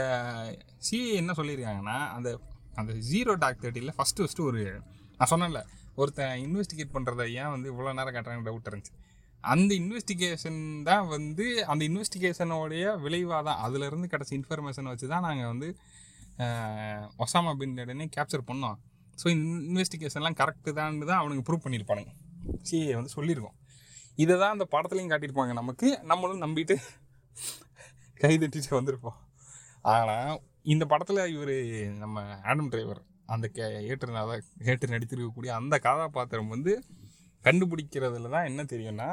சிஏ என்ன சொல்லியிருக்காங்கன்னா, அந்த அந்த ஜீரோ டாக் தேர்ட்டியில் ஃபஸ்ட்டு ஃபஸ்ட்டு ஒரு நான் சொன்னேன்ல ஒருத்தன் இன்வெஸ்டிகேட் பண்ணுறத ஏன் வந்து இவ்வளோ நேரம் கட்டுறாங்க டவுட் இருந்துச்சு. அந்த இன்வெஸ்டிகேஷன் தான் வந்து அந்த இன்வெஸ்டிகேஷனோடைய விளைவாக தான் அதிலேருந்து கிடச்ச இன்ஃபர்மேஷனை வச்சு தான் நாங்கள் வந்து ஒசாமா பின் லேடனை கேப்சர் பண்ணோம். ஸோ இந்த இன்வெஸ்டிகேஷன்லாம் கரெக்டு தான் தான் அவனுங்க ப்ரூவ் பண்ணியிருப்பானுங்க, சிஏ வந்து சொல்லியிருக்கோம். இதை தான் அந்த படத்துலையும் காட்டியிருப்பாங்க நமக்கு, நம்மளும் நம்பிட்டு கை தட்டிட்டு வந்திருப்போம். ஆனால் இந்த படத்தில் இவர் நம்ம ஆடம் டிரைவர் அந்த கே ஏற்று ஏற்று நடித்திருக்கக்கூடிய அந்த கதாபாத்திரம் வந்து கண்டுபிடிக்கிறதுல தான் என்ன தெரியும்னா,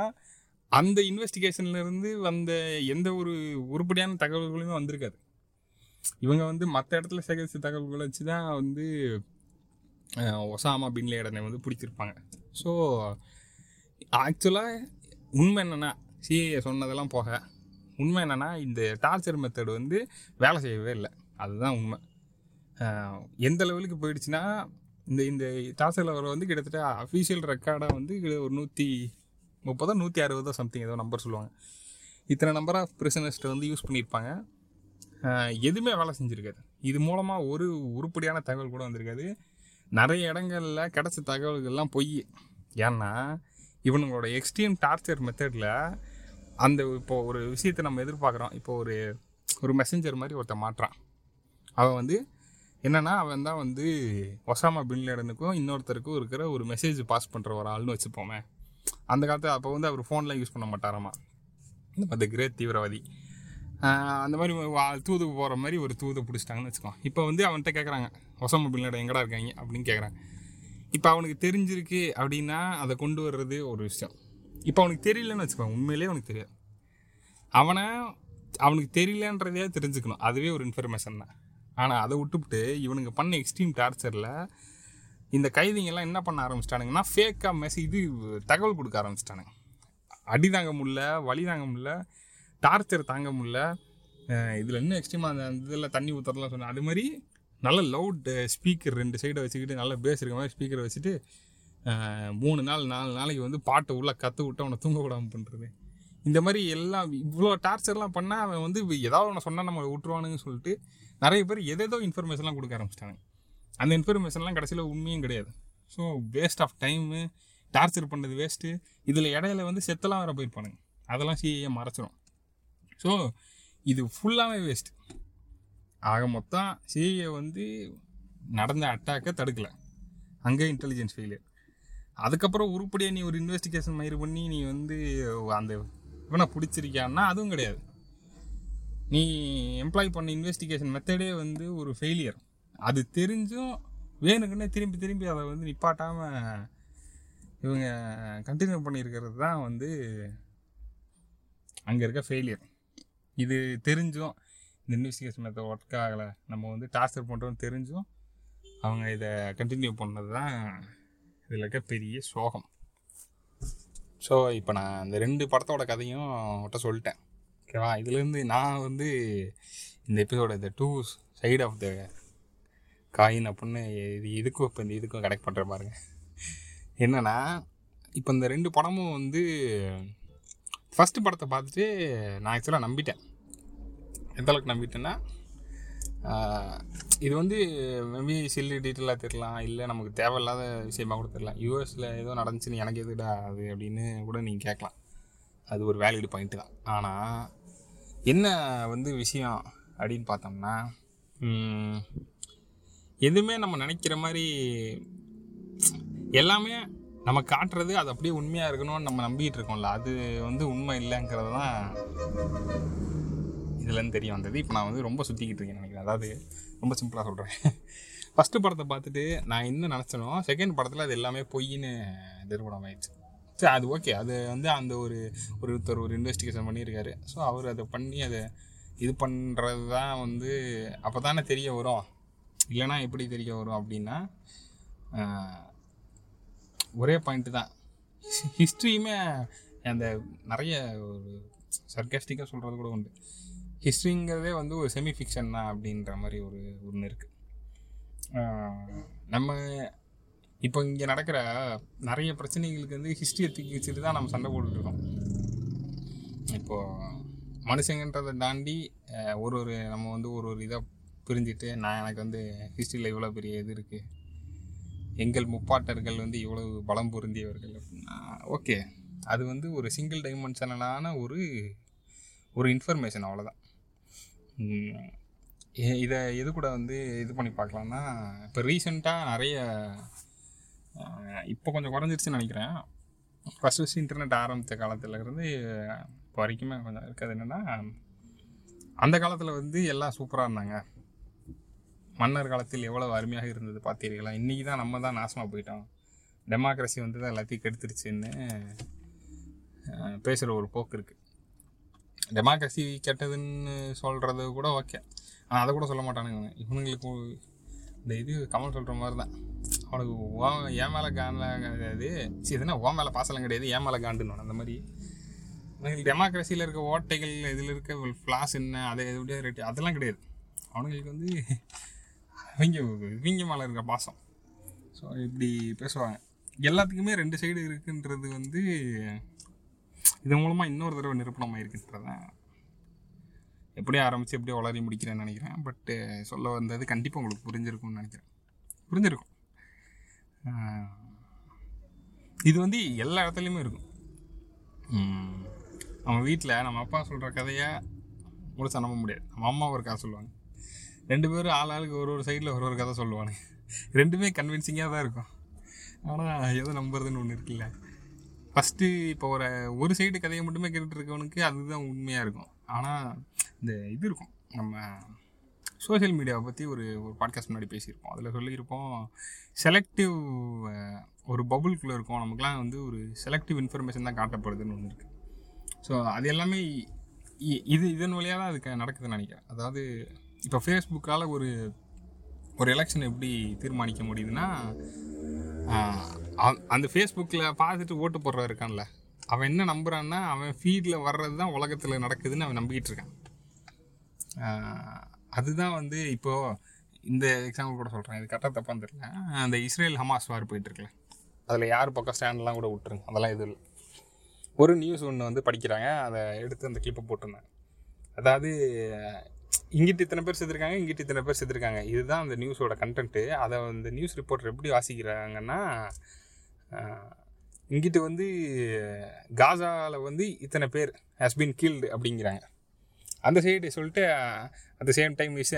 அந்த இன்வெஸ்டிகேஷன்லேருந்து வந்த எந்த ஒரு உருப்படியான தகவல்களுமே வந்திருக்காது. இவங்க வந்து மற்ற இடத்துல சேகரித்த தகவல்களை வச்சு தான் வந்து ஒசாமா பின் லேடனை வந்து பிடிச்சிருப்பாங்க. ஸோ ஆக்சுவலாக உண்மை என்னென்னா, சிஏ சொன்னதெல்லாம் போக உண்மை என்னென்னா, இந்த டார்ச்சர் மெத்தடு வந்து வேலை செய்யவே இல்லை. அதுதான் உண்மை. எந்த லெவலுக்கு போயிடுச்சுன்னா, இந்த இந்த டார்ச்சர் லெவலில் வந்து கிட்டத்தட்ட அஃபீஷியல் ரெக்கார்டாக வந்து ஒரு நூற்றி முப்பதோ நூற்றி அறுபதோ சம்திங் ஏதோ நம்பர் சொல்லுவாங்க, இத்தனை நம்பர் ஆஃப் பிரிசனர்ஸ்ட்டை வந்து யூஸ் பண்ணியிருப்பாங்க. எதுவுமே வேலை செஞ்சுருக்காது. இது மூலமாக ஒரு உருப்படியான தகவல் கூட வந்திருக்காது. நிறைய இடங்களில் கிடச்ச தகவல்கள்லாம் பொய். ஏன்னா இவனுங்களோட எக்ஸ்ட்ரீம் டார்ச்சர் மெத்தடில் அந்த இப்போது ஒரு விஷயத்தை நம்ம எதிர்பார்க்குறோம். இப்போ ஒரு ஒரு மெசஞ்சர் மாதிரி ஒருத்த மாட்டுறான். அவன் வந்து என்னென்னா, அவன் தான் வந்து ஒசாமா பின் லேடனுக்கும் இன்னொருத்தருக்கும் இருக்கிற ஒரு மெசேஜ் பாஸ் பண்ணுற ஒரு ஆள்னு வச்சுப்போமே. அந்த காலத்தில் அப்போ வந்து அவர் ஃபோன்லாம் யூஸ் பண்ண மாட்டாராமா. இந்த பார்த்து கிரேட் தீவிரவாதி அந்த மாதிரி தூதுக்கு போகிற மாதிரி ஒரு தூது பிடிச்சிட்டாங்கன்னு வச்சுக்கோம். இப்போ வந்து அவன்கிட்ட கேட்குறாங்க, ஒசாமா பின் லேடன் எங்கடா இருக்காங்க அப்படின்னு கேட்குறாங்க. இப்போ அவனுக்கு தெரிஞ்சிருக்கு அப்படின்னா அதை கொண்டு வர்றது ஒரு விஷயம். இப்போ அவனுக்கு தெரியலன்னு வச்சுக்கோங்க, உண்மையிலே அவனுக்கு தெரியாது. அவனை அவனுக்கு தெரியலன்றதையே தெரிஞ்சுக்கணும், அதுவே ஒரு இன்ஃபர்மேஷன் தான். ஆனால் அதை விட்டுவிட்டு இவனுங்க பண்ண எக்ஸ்ட்ரீம் டார்ச்சரில் இந்த கைதிங்கெல்லாம் என்ன பண்ண ஆரம்பிச்சிட்டானுங்கன்னா, ஃபேக்காக மெசேஜ் இது தகவல் கொடுக்க ஆரம்பிச்சிட்டானுங்க. அடி தாங்க முடியல, வலி தாங்க முடியல, டார்ச்சர் தாங்க முடியல. இதில் இன்னும் எக்ஸ்ட்ரீமாக அந்த இதில் தண்ணி ஊற்றுறதுலாம் சொன்னேன். அது மாதிரி நல்ல லவுட் ஸ்பீக்கர் ரெண்டு சைடை வச்சுக்கிட்டு நல்லா பேஸ் இருக்கிற மாதிரி ஸ்பீக்கரை வச்சுட்டு மூணு நாள் நாலு நாளைக்கு வந்து பாட்டை உள்ளே கற்று விட்டு அவனை தூங்கக்கூடாமல் பண்ணுறது. இந்த மாதிரி எல்லாம் இவ்வளோ டார்ச்சர்லாம் பண்ணால் அவன் வந்து ஏதாவது ஒன்று சொன்னால் நம்ம விட்டுருவானுங்க சொல்லிட்டு நிறைய பேர் எதேதோ இன்ஃபர்மேஷன்லாம் கொடுக்க ஆரம்பிச்சிட்டாங்க. அந்த இன்ஃபர்மேஷன்லாம் கடைசியில் உண்மையும் கிடையாது. So waste of time, torture பண்ணது வேஸ்ட்டு. இதில் இடையில வந்து செத்தெல்லாம் வேறு போயிருப்பானுங்க, அதெல்லாம் சிஏ மறைச்சிடும். ஸோ இது ஃபுல்லாகவே வேஸ்ட். ஆக மொத்தம் சிஏ வந்து நடந்த அட்டாக்கை தடுக்கலை, அங்கே இன்டெலிஜென்ஸ் ஃபெயிலியர். அதுக்கப்புறம் உருப்படியாக நீ ஒரு இன்வெஸ்டிகேஷன் மயிறு பண்ணி நீ வந்து அந்த இவனை பிடிச்சிருக்கியான்னா அதுவும் கிடையாது. நீ எம்ப்ளாய் பண்ண இன்வெஸ்டிகேஷன் மெத்தடே வந்து ஒரு ஃபெயிலியர். அது தெரிஞ்சும் வேணுக்குன்னே திரும்பி திரும்பி அதை வந்து நிப்பாட்டாமல் இவங்க கண்டினியூ பண்ணியிருக்கிறது தான் வந்து அங்கே இருக்க ஃபெயிலியர். இது தெரிஞ்சும் இந்த இன்வெஸ்டிகேஷன் மெத்தட் ஒர்க் ஆகலை, நம்ம வந்து டார்ச்சர் பண்ணுறோன்னு தெரிஞ்சும் அவங்க இதை கண்டினியூ பண்ணது தான் இதில் இருக்க பெரிய சோகம். ஸோ இப்போ நான் இந்த ரெண்டு படத்தோட கதையும் அவட்ட சொல்லிட்டேன், ஓகேவா? இதுலேருந்து நான் வந்து இந்த எபிசோட இந்த two side of the coin அப்படின்னு இது இதுக்கும் இப்போ இந்த இதுக்கும் கனெக்ட் பண்ணுற பாருங்க. என்னென்னா, இப்போ இந்த ரெண்டு படமும் வந்து ஃபஸ்ட்டு படத்தை பார்த்துட்டு நான் ஆக்சுவலாக நம்பிட்டேன். எந்த அளவுக்கு நம்பிட்டேன்னா, இது வந்து மேபி சில்லி டீட்டெயிலாக தெரியலாம், இல்லை நமக்கு தேவையில்லாத விஷயமாக கூட தெரியலாம். யூஎஸில் ஏதோ நடந்துச்சுன்னு எனக்கு எதுடா அது அப்படின்னு கூட நீங்கள் கேட்கலாம், அது ஒரு வேலிட் பாயிண்ட்டு தான். ஆனால் என்ன வந்து விஷயம் அப்படின்னு பார்த்தோம்னா, எதுவுமே நம்ம நினைக்கிற மாதிரி எல்லாமே நம்ம காட்டுறது அது அப்படியே உண்மையாக இருக்கணும்னு நம்ம நம்பிக்கிட்டு இருக்கோம்ல, அது வந்து உண்மை இல்லைங்கிறது தான் இதுலேருந்து தெரிய வந்தது. இப்போ நான் வந்து ரொம்ப சுற்றிக்கிட்டு இருக்கேன் நினைக்கிறேன். அதாவது ரொம்ப சிம்பிளாக சொல்கிறேன், ஃபஸ்ட்டு படத்தை பார்த்துட்டு நான் என்ன நினச்சனோ செகண்ட் படத்தில் அது எல்லாமே பொய்ன்னு நிரூபணம் ஆயிடுச்சு. சரி, அது ஓகே, அது வந்து அந்த ஒரு ஒருத்தர் ஒரு இன்வெஸ்டிகேஷன் பண்ணியிருக்காரு. ஸோ அவர் அதை பண்ணி அதை இது பண்ணுறது தான் வந்து அப்போ தானே தெரிய வரும். இல்லைனா எப்படி தெரிய வரும் அப்படின்னா ஒரே பாயிண்ட்டு தான். ஹிஸ்ட்ரியுமே அந்த நிறைய ஒரு சர்க்காஸ்டிக்காக சொல்கிறது கூட உண்டு, ஹிஸ்ட்ரிங்கிறதே வந்து ஒரு செமி ஃபிக்ஷன் தான் அப்படின்ற மாதிரி ஒரு ஒன்று இருக்குது. நம்ம இப்போ இங்கே நடக்கிற நிறைய பிரச்சனைகளுக்கு வந்து ஹிஸ்ட்ரியை தூக்கி வச்சுட்டு தான் நம்ம சண்டை போட்டுருக்கோம். இப்போது மனுஷங்கன்றதை தாண்டி ஒரு ஒரு நம்ம வந்து ஒரு ஒரு இதாக பிரிஞ்சுட்டு, நான் எனக்கு வந்து ஹிஸ்ட்ரியில் இவ்வளோ பெரிய இது இருக்குது, எங்கள் முப்பாட்டர்கள் வந்து இவ்வளோ பலம் பொருந்தியவர்கள் அப்படின்னா ஓகே, அது வந்து ஒரு சிங்கிள் டைமென்ஷனலான ஒரு ஒரு இன்ஃபர்மேஷன், அவ்வளோதான். இதை எது கூட வந்து இது பண்ணி பார்க்கலான்னா, இப்போ ரீசெண்டாக நிறைய இப்போ கொஞ்சம் குறைஞ்சிருச்சுன்னு நினைக்கிறேன், ஃபஸ்ட் ஃபஸ்ட் இன்டர்நெட் ஆரம்பித்த காலத்தில் இருந்து இப்போ வரைக்குமே கொஞ்சம் இருக்காது. என்னென்னா அந்த காலத்தில் வந்து எல்லாம் சூப்பராக இருந்தாங்க, மன்னர் காலத்தில் எவ்வளோ அருமையாக இருந்தது பார்த்தீர்களா, இன்றைக்கி தான் நம்ம தான் நாசமாக போயிட்டோம், டெமோக்ரஸி வந்து தான் எல்லாத்தையும் கெடுத்துருச்சுன்னு பேசுகிற ஒரு போக்கு இருக்குது. டெமோக்ரஸி கெட்டதுன்னு சொல்கிறது கூட ஓகே, ஆனால் அதை கூட சொல்ல மாட்டானுங்க இவங்களுக்கு. இந்த இது கமல் சொல்கிற மாதிரி தான், அவனுக்கு ஓ ஏன் மேலே காண்டலாம் கிடையாது, சரி எதுனா ஓ மேலே பாசலாம் கிடையாது, ஏன் மேலே காண்டுன்னு அந்த மாதிரி. அவங்களுக்கு டெமோக்ரஸியில் இருக்க ஓட்டைகள், இதில் இருக்க ஃப்ளாஸ் என்ன, அதை எப்படியா ரேட்டு அதெல்லாம் கிடையாது. அவனுங்களுக்கு வந்து அவங்க இவங்க மேலே இருக்க பாசம். ஸோ இப்படி பேசுவாங்க. எல்லாத்துக்குமே ரெண்டு சைடு இருக்குன்றது வந்து இது மூலமாக இன்னொரு தடவை நிரூபணமாக இருக்குன்றது தான். எப்படியே ஆரம்பித்து எப்படியோ வளரி முடிக்கிறேன்னு நினைக்கிறேன். பட்டு சொல்ல வந்தது கண்டிப்பாக உங்களுக்கு புரிஞ்சிருக்கும்னு நினைக்கிறேன். புரிஞ்சிருக்கும். இது வந்து எல்லா இடத்துலையுமே இருக்கும். நம்ம வீட்டில் நம்ம அப்பா சொல்கிற கதையை முழுசாக நம்ப முடியாது, நம்ம அம்மா ஒரு கதை சொல்லுவாங்க, ரெண்டு பேரும் ஆள் ஆளுக்கு ஒரு ஒரு சைடில் ஒரு ஒரு கதை சொல்லுவாங்க, ரெண்டுமே கன்வின்சிங்காக தான் இருக்கும். ஆனால் எதோ நம்புறதுன்னு ஒன்று இருக்குல்ல. ஃபஸ்ட்டு இப்போ ஒரு ஒரு சைடு கதையை மட்டுமே கேட்டுருக்கவனுக்கு அதுதான் உண்மையாக இருக்கும். ஆனால் இந்த இது இருக்கும், நம்ம சோஷியல் மீடியாவை பற்றி ஒரு ஒரு பாட்காஸ்ட் முன்னாடி பேசியிருப்போம், அதில் சொல்லியிருப்போம், செலக்டிவ் ஒரு பபுள்குள்ளே இருக்கும், நமக்குலாம் வந்து ஒரு செலக்டிவ் இன்ஃபர்மேஷன் தான் காட்டப்படுதுன்னு ஒன்று இருக்குது. ஸோ அது எல்லாமே இது இதன் வழியாக தான் அதுக்கு நடக்குதுன்னு நினைக்கிறேன். அதாவது இப்போ ஃபேஸ்புக்கால் ஒரு ஒரு எலெக்ஷன் எப்படி தீர்மானிக்க முடியுதுன்னா, அந்த ஃபேஸ்புக்கில் பார்த்துட்டு ஓட்டு போடுற இருக்கான்ல, அவன் என்ன நம்புகிறான்னா அவன் ஃபீடில் வர்றது தான் உலகத்தில் நடக்குதுன்னு அவன் நம்பிக்கிட்டு இருக்கான். அதுதான் வந்து இப்போது இந்த எக்ஸாம்பிள் கூட சொல்கிறேன், இது கரெக்டாக தப்பான்னு தெரியல. அந்த இஸ்ரேல் ஹமாஸ் வார் போயிட்டுருக்குல, அதில் யார் பக்கம் ஸ்டாண்டெலாம் கூட விட்டுருங்க, அதெல்லாம் எதுவும் இல்லை. ஒரு நியூஸ் ஒன்று வந்து படிக்கிறாங்க, அதை எடுத்து அந்த கிளிப்பை போட்டிருந்தாங்க. அதாவது இங்கிட்டு இத்தனை பேர் செத்துருக்காங்க, இங்கிட்டு இத்தனை பேர் செத்துருக்காங்க, இதுதான் அந்த நியூஸோட கண்டென்ட்டு. அதை அந்த நியூஸ் ரிப்போர்ட்டர் எப்படி வாசிக்கிறாங்கன்னா, இங்கிட்டு வந்து காசாவில் வந்து இத்தனை பேர் ஹஸ் பீன் கீல்டு அப்படிங்கிறாங்க, அந்த சைடு சொல்லிட்டு at the same time is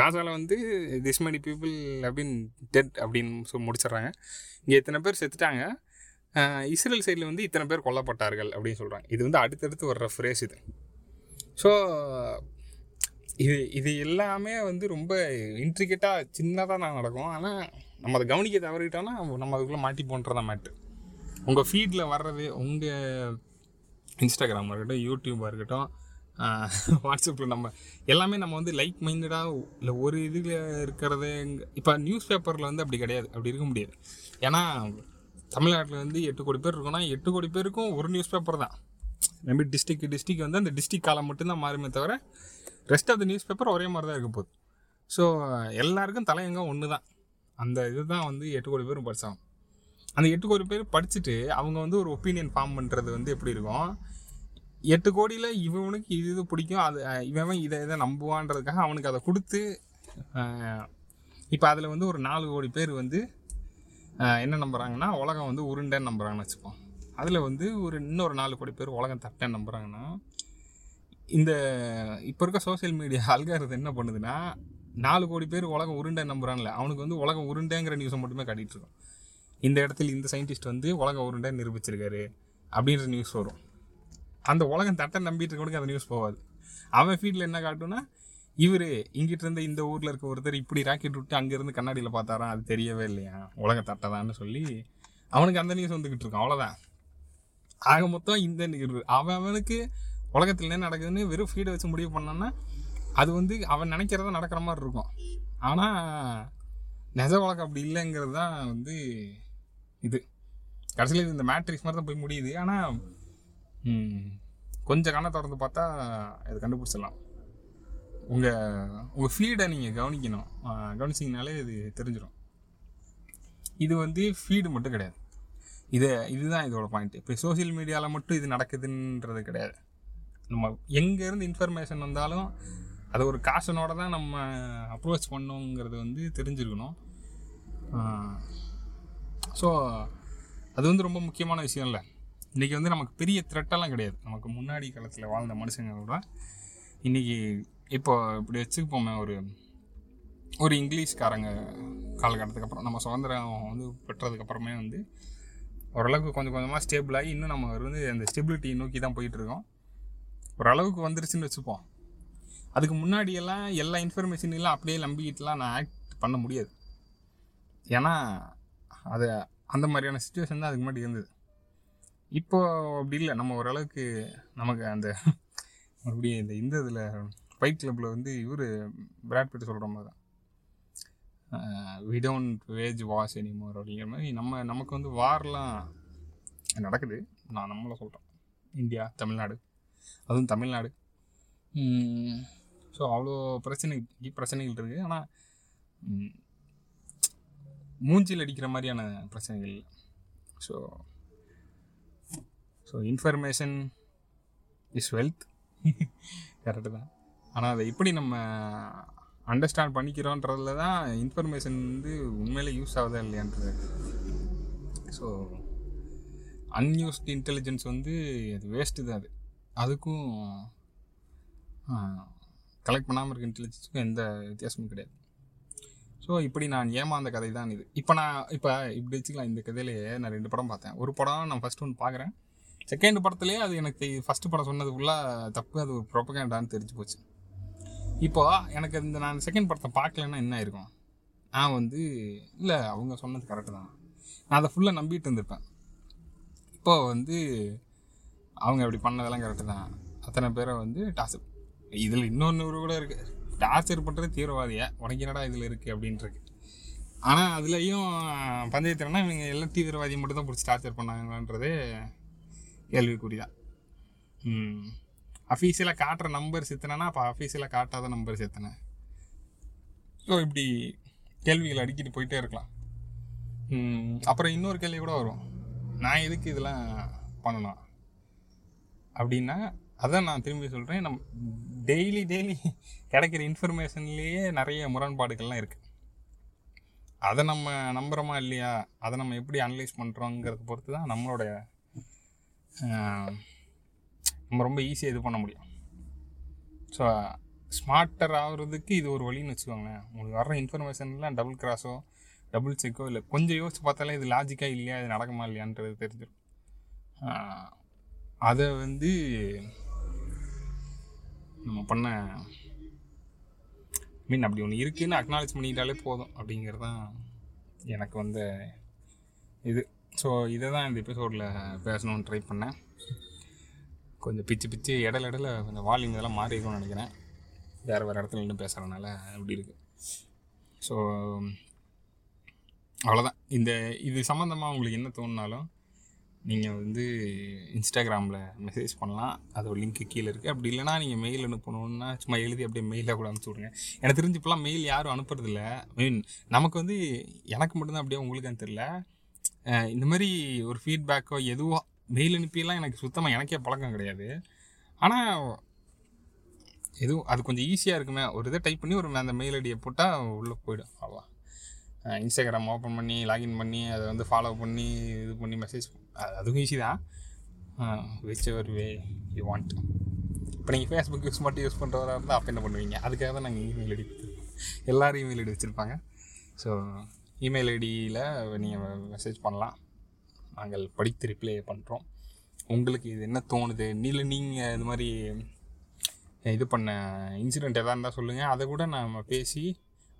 காசாவில் வந்து திஸ் மெனி பீப்புள் அப்படின்னு டெட் அப்படின்னு சொல்லி முடிச்சிடுறாங்க. இங்கே இத்தனை பேர் செத்துட்டாங்க, இஸ்ரேல் சைடில் வந்து இத்தனை பேர் கொல்லப்பட்டார்கள் அப்படின்னு சொல்கிறாங்க. இது வந்து அடுத்தடுத்து வர்ற ஃப்ரேஸ் இது. ஸோ இது இது எல்லாமே வந்து ரொம்ப இன்ட்ரிகேட்டாக சின்னதாக தான் நடக்கும். ஆனால் நம்ம அதை கவனிக்க தவறிட்டோன்னா நம்ம அதுக்குள்ளே மாட்டி போன்றதா மேட்டு. உங்கள் ஃபீடில் வர்றது, உங்கள் இன்ஸ்டாகிராமாக இருக்கட்டும், யூடியூபாக இருக்கட்டும், வாட்ஸ்அப்பில் நம்ம எல்லாமே நம்ம வந்து லைக் மைண்டடாக இல்லை ஒரு இதில் இருக்கிறது. இப்போ நியூஸ் பேப்பரில் வந்து அப்படி கிடையாது, அப்படி இருக்க முடியாது. ஏன்னா தமிழ்நாட்டில் வந்து எட்டு கோடி பேர் இருக்குன்னா எட்டு கோடி பேருக்கும் ஒரு நியூஸ் பேப்பர் தான். மேபி டிஸ்ட்ரிக்ட் டிஸ்ட்ரிக்ட் வந்து அந்த டிஸ்ட்ரிக்ட் காலம் மட்டும்தான் மாறுமே தவிர rest of the news paper ஒரே மாதிரி தான் இருக்க போகுது. ஸோ எல்லாருக்கும் தலையங்க ஒன்று தான். அந்த இது தான் வந்து எட்டு கோடி பேரும் படித்தாங்க. அந்த எட்டு கோடி பேர் படிச்சுட்டு அவங்க வந்து ஒரு ஒப்பீனியன் ஃபார்ம் பண்ணுறது வந்து எப்படி இருக்கும், எட்டு கோடியில் இவனுக்கு இது இது பிடிக்கும், அது இவன் இதை இதை நம்புவான்றதுக்காக அவனுக்கு அதை கொடுத்து. இப்போ அதில் வந்து ஒரு நாலு கோடி பேர் வந்து என்ன நம்புகிறாங்கன்னா உலகம் வந்து உருண்டைன்னு நம்புகிறாங்கன்னு வச்சுப்போம். அதில் வந்து ஒரு இன்னொரு நாலு கோடி பேர் உலகம் தட்டேன்னு நம்புகிறாங்கன்னா, இந்த இப்போ இருக்க சோசியல் மீடியா அல்காரிதம் என்ன பண்ணுதுன்னா நாலு கோடி பேர் உலகம் உருண்டை நம்புறான்ல, அவனுக்கு வந்து உலகம் உருண்டைங்கிற நியூஸை மட்டுமே காட்டிகிட்டு இருக்கோம். இந்த இடத்துல இந்த சயின்டிஸ்ட் வந்து உலகம் உருண்டை நிரூபிச்சிருக்காரு அப்படின்ற நியூஸ் வரும். அந்த உலகம் தட்டை நம்பிட்டு இருக்கவனுக்கு அந்த நியூஸ் போகாது. அவன் ஃபீல்டில் என்ன காட்டும்னா, இவர் இங்கிட்ட இருந்து இந்த ஊரில் இருக்க ஒருத்தர் இப்படி ராக்கெட் விட்டு அங்கேருந்து கண்ணாடியில் பார்த்தாரான், அது தெரியவே இல்லையா, உலக தட்டதான்னு சொல்லி அவனுக்கு அந்த நியூஸ் வந்துக்கிட்டு இருக்கான். அவ்வளோதான். ஆக மொத்தம் இந்த அவன் அவனுக்கு உலகத்தில் என்ன நடக்குதுன்னு வெறும் ஃபீடை வச்சு முடிவு பண்ணான்னா அது வந்து அவன் நினைக்கிறத நடக்கிற மாதிரி இருக்கும். ஆனால் நெஜ உலகம் அப்படி இல்லைங்கிறது தான் வந்து இது. கடைசியில் இது இந்த மேட்ரிக்ஸ் மாதிரி தான் போய் முடியுது. ஆனால் கொஞ்சம் கண்ணை திறந்து பார்த்தா இது கண்டுபிடிச்சிடலாம். உங்கள் உங்கள் ஃபீடை நீங்கள் கவனிக்கணும். கவனிச்சிங்கனாலே இது தெரிஞ்சிடும். இது வந்து ஃபீடு மட்டும் கிடையாது. இதை இதுதான் இதோட பாயிண்ட்டு. இப்போ சோசியல் மீடியாவில் மட்டும் இது நடக்குதுன்றது கிடையாது. நம்ம எங்கேருந்து இன்ஃபர்மேஷன் வந்தாலும் அது ஒரு காஷனோட தான் நம்ம அப்ரோச் பண்ணோங்கிறது வந்து தெரிஞ்சுருக்கணும். ஸோ அது வந்து ரொம்ப முக்கியமான விஷயம் இல்லை. இன்றைக்கி வந்து நமக்கு பெரிய த்ரெட்டெல்லாம் கிடையாது. நமக்கு முன்னாடி காலத்தில் வாழ்ந்த மனுஷங்களோட இன்றைக்கி இப்போ இப்படி வச்சுப்போமே, ஒரு ஒரு இங்கிலீஷ்காரங்க காலகட்டத்துக்கு அப்புறம் நம்ம சுதந்திரம் வந்து பெற்றதுக்கப்புறமே வந்து ஓரளவுக்கு கொஞ்சம் கொஞ்சமாக ஸ்டேபிளாகி இன்னும் நம்ம வந்து அந்த ஸ்டெபிலிட்டி நோக்கி தான் போயிட்டுருக்கோம். ஓரளவுக்கு வந்துருச்சுன்னு வச்சுப்போம். அதுக்கு முன்னாடியெல்லாம் எல்லா இன்ஃபர்மேஷன்லாம் அப்படியே நம்பிக்கிட்டுலாம் நான் ஆக்ட் பண்ண முடியாது. ஏன்னா அது அந்த மாதிரியான சுச்சுவேஷன் தான் அதுக்கு முன்னாடி இருந்தது. இப்போது அப்படி இல்லை. நம்ம ஓரளவுக்கு நமக்கு அந்த மறுபடியும் இந்த இந்த இதில் ஃபைட் கிளப்பில் வந்து இவர் பிராட் பிட் சொல்கிற மாதிரி தான், we don't wage war anymore அப்படிங்கிற மாதிரி. நம்ம நமக்கு வந்து வார்லாம் நடக்குது. நான் நம்மளை சொல்கிறேன், இந்தியா, தமிழ்நாடு, அதுவும் தமிழ்நாடு. ஸோ அவ்வளோ பிரச்சனை பிரச்சனைகள் இருக்குது. ஆனால் மூஞ்சில் அடிக்கிற மாதிரியான பிரச்சனைகள் இல்லை. So so information is wealth, correct தான். ஆனால் அதை எப்படி நம்ம அண்டர்ஸ்டாண்ட் பண்ணிக்கிறோன்றதுல தான் இன்ஃபர்மேஷன் வந்து உண்மையிலே யூஸ் ஆகுதா இல்லையான்றது. ஸோ அன்யூஸ்டு இன்டெலிஜென்ஸ் வந்து அது வேஸ்ட்டு தான். அது அதுக்கும் கலெக்ட் பண்ணாமல் இருக்க இன்டெலிஜென்ஸுக்கும் எந்த வித்தியாசமும் கிடையாது. ஸோ இப்படி நான் ஏமாந்த கதை தான் இது. இப்போ நான் இப்போ இப்படி வச்சுக்கலாம். இந்த கதையிலேயே நான் ரெண்டு படம் பார்த்தேன். ஒரு படம் நான் ஃபஸ்ட்டு ஒன்று பார்க்குறேன். செகண்ட் படத்துலேயே அது எனக்கு ஃபஸ்ட்டு படம் சொன்னதுக்குள்ளே தப்பு, அது ஒரு ப்ரொபகேண்டான்னு தெரிஞ்சு போச்சு. இப்போது எனக்கு இந்த நான் செகண்ட் படத்தை பார்க்கலன்னா என்ன ஆயிருக்கும்? நான் வந்து இல்லை, அவங்க சொன்னது கரெக்டு தான், நான் அதை ஃபுல்லாக நம்பிட்டு இருந்திருப்பேன். இப்போது வந்து அவங்க அப்படி பண்ணதெல்லாம் கரெக்டு தான், அத்தனை பேரை வந்து டார்ச்சர். இதில் இன்னொன்று கூட இருக்குது, டார்ச்சர் பண்ணுறது தீவிரவாதியா உனக்கு என்னடா இதில் இருக்குது அப்படின்ட்டுருக்கு. ஆனால் அதுலேயும் பஞ்சாயத்துலன்னா இவங்க எல்லாம் தீவிரவாதியை மட்டும் தான் பிடிச்சி டார்ச்சர் பண்ணாங்கன்றதே கேள்விக்குறி தான். அஃபீஷியலாக காட்டுற நம்பர் சித்தனைனா அப்போ அஃபீஷியலாக காட்டாத நம்பர் சித்தனை. ஸோ இப்படி கேள்விகள் அடிக்கிட்டு போயிட்டே இருக்கலாம். அப்புறம் இன்னொரு கேள்வி கூட வரும், நான் எதுக்கு இதெல்லாம் பண்ணணும் அப்படின்னா. அதான் நான் திரும்பி சொல்கிறேன், நம் டெய்லி டெய்லி கிடைக்கிற இன்ஃபர்மேஷன்லேயே நிறைய முரண்பாடுகள்லாம் இருக்குது. அதை நம்ம நம்புகிறோமா இல்லையா, அதை நம்ம எப்படி அனலைஸ் பண்ணுறோங்கிறத பொறுத்து தான் நம்மளோட நம்ம ரொம்ப ஈஸியாக இது பண்ண முடியும். ஸோ ஸ்மார்ட்டர் ஆகுறதுக்கு இது ஒரு வழின்னு வச்சுக்கோங்களேன். உங்களுக்கு வர்ற இன்ஃபர்மேஷன்லாம் டபுள் கிராஸோ டபுள் செக்கோ இல்லை கொஞ்சம் யோசிச்சு பார்த்தாலே இது லாஜிக்காக இல்லையா, இது நடக்குமா இல்லையான்றது தெரிஞ்சிடும். அதை வந்து நம்ம பண்ண மீன் அப்படி ஒன்று இருக்குதுன்னு அக்னாலேஜ் பண்ணிக்கிட்டாலே போதும் அப்படிங்கிறதான் எனக்கு வந்த இது. ஸோ இதை தான் இந்த எபிசோடில் பேசணும்னு ட்ரை பண்ணேன். கொஞ்சம் பிச்சு பிச்சு இடல இடல கொஞ்சம் வால்யூம் இதெல்லாம் மாறி இருக்கும்னு நினைக்கிறேன். வேறு வேறு இடத்துல நின்று பேசுகிறதுனால அப்படி இருக்குது. ஸோ அவ்வளோதான். இந்த இது சம்மந்தமாக உங்களுக்கு என்ன தோணுனாலும் நீங்கள் வந்து இன்ஸ்டாகிராமில் மெசேஜ் பண்ணலாம், அதோட லிங்க்கு கீழே இருக்குது. அப்படி இல்லைனா நீங்கள் மெயில் அனுப்பணுன்னா சும்மா எழுதி அப்படியே மெயிலாக கூட அனுப்பிச்சி விடுங்க. எனக்கு தெரிஞ்சு இப்போலாம் மெயில் யாரும் அனுப்புறதில்ல. மீன் நமக்கு வந்து எனக்கு மட்டும்தான் அப்படியே உங்களுக்குன்னு தெரில. இந்த மாதிரி ஒரு ஃபீட்பேக்கோ எதுவோ மெயில் அனுப்பியெல்லாம் எனக்கு சுத்தமாக எனக்கே பழக்கம் கிடையாது. ஆனால் எதுவும் அது கொஞ்சம் ஈஸியாக இருக்குமே, ஒரு இதை டைப் பண்ணி ஒரு அந்த மெயில் ஐடியை போட்டால் உள்ளே போய்டும். அவ்வளோ இன்ஸ்டாகிராம் ஓப்பன் பண்ணி லாகின் பண்ணி அதை வந்து ஃபாலோ பண்ணி இது பண்ணி மெசேஜ் அதுவும் ஈஸி தான். Whichever way you want. இப்போ நீங்கள் ஃபேஸ்புக் யூஸ் மட்டும் யூஸ் பண்ணுறவராக இருந்தால் அப்போ என்ன பண்ணுவீங்க? அதுக்காக தான் நாங்கள் இமெயில் அடிப்போம். எல்லாரும் இமெயில் ஐடி வச்சுருப்பாங்க. ஸோ இமெயில் ஐடியில் நீங்கள் மெசேஜ் பண்ணலாம், நாங்கள் படித்து ரிப்ளை பண்ணுறோம். உங்களுக்கு இது என்ன தோணுது, இல்லை நீங்கள் இது மாதிரி இது பண்ண இன்சிடெண்ட் எதாக இருந்தால் சொல்லுங்கள். அதை கூட நம்ம பேசி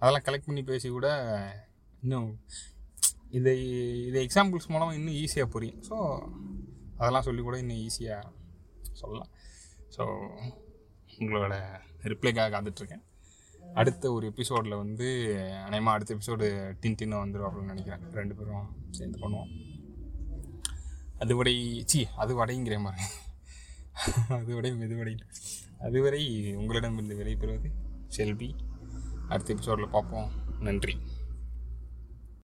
அதெல்லாம் கலெக்ட் பண்ணி பேசி கூட இன்னும் இதை இதை எக்ஸாம்பிள்ஸ் மூலமாக இன்னும் ஈஸியாக புரியும். ஸோ அதெல்லாம் சொல்லி கூட இன்னும் ஈஸியாக சொல்லலாம். ஸோ உங்களோட ரிப்ளைக்காக காத்துட்ருக்கேன். அடுத்த ஒரு எபிசோடில் வந்து அநேகமாக அடுத்த எபிசோடு டின் டின்னு வந்துடும் அப்படின்னு நினைக்கிறேன். ரெண்டு பேரும் சேர்ந்து பண்ணுவோம். அதுவரை சி அதுவடைங்கிற மாதிரி அதுவடை மெதுவடை அதுவரை உங்களிடமிருந்து விடைபெறுவது செல்வி. அடுத்த எபிசோடில் பார்ப்போம். நன்றி.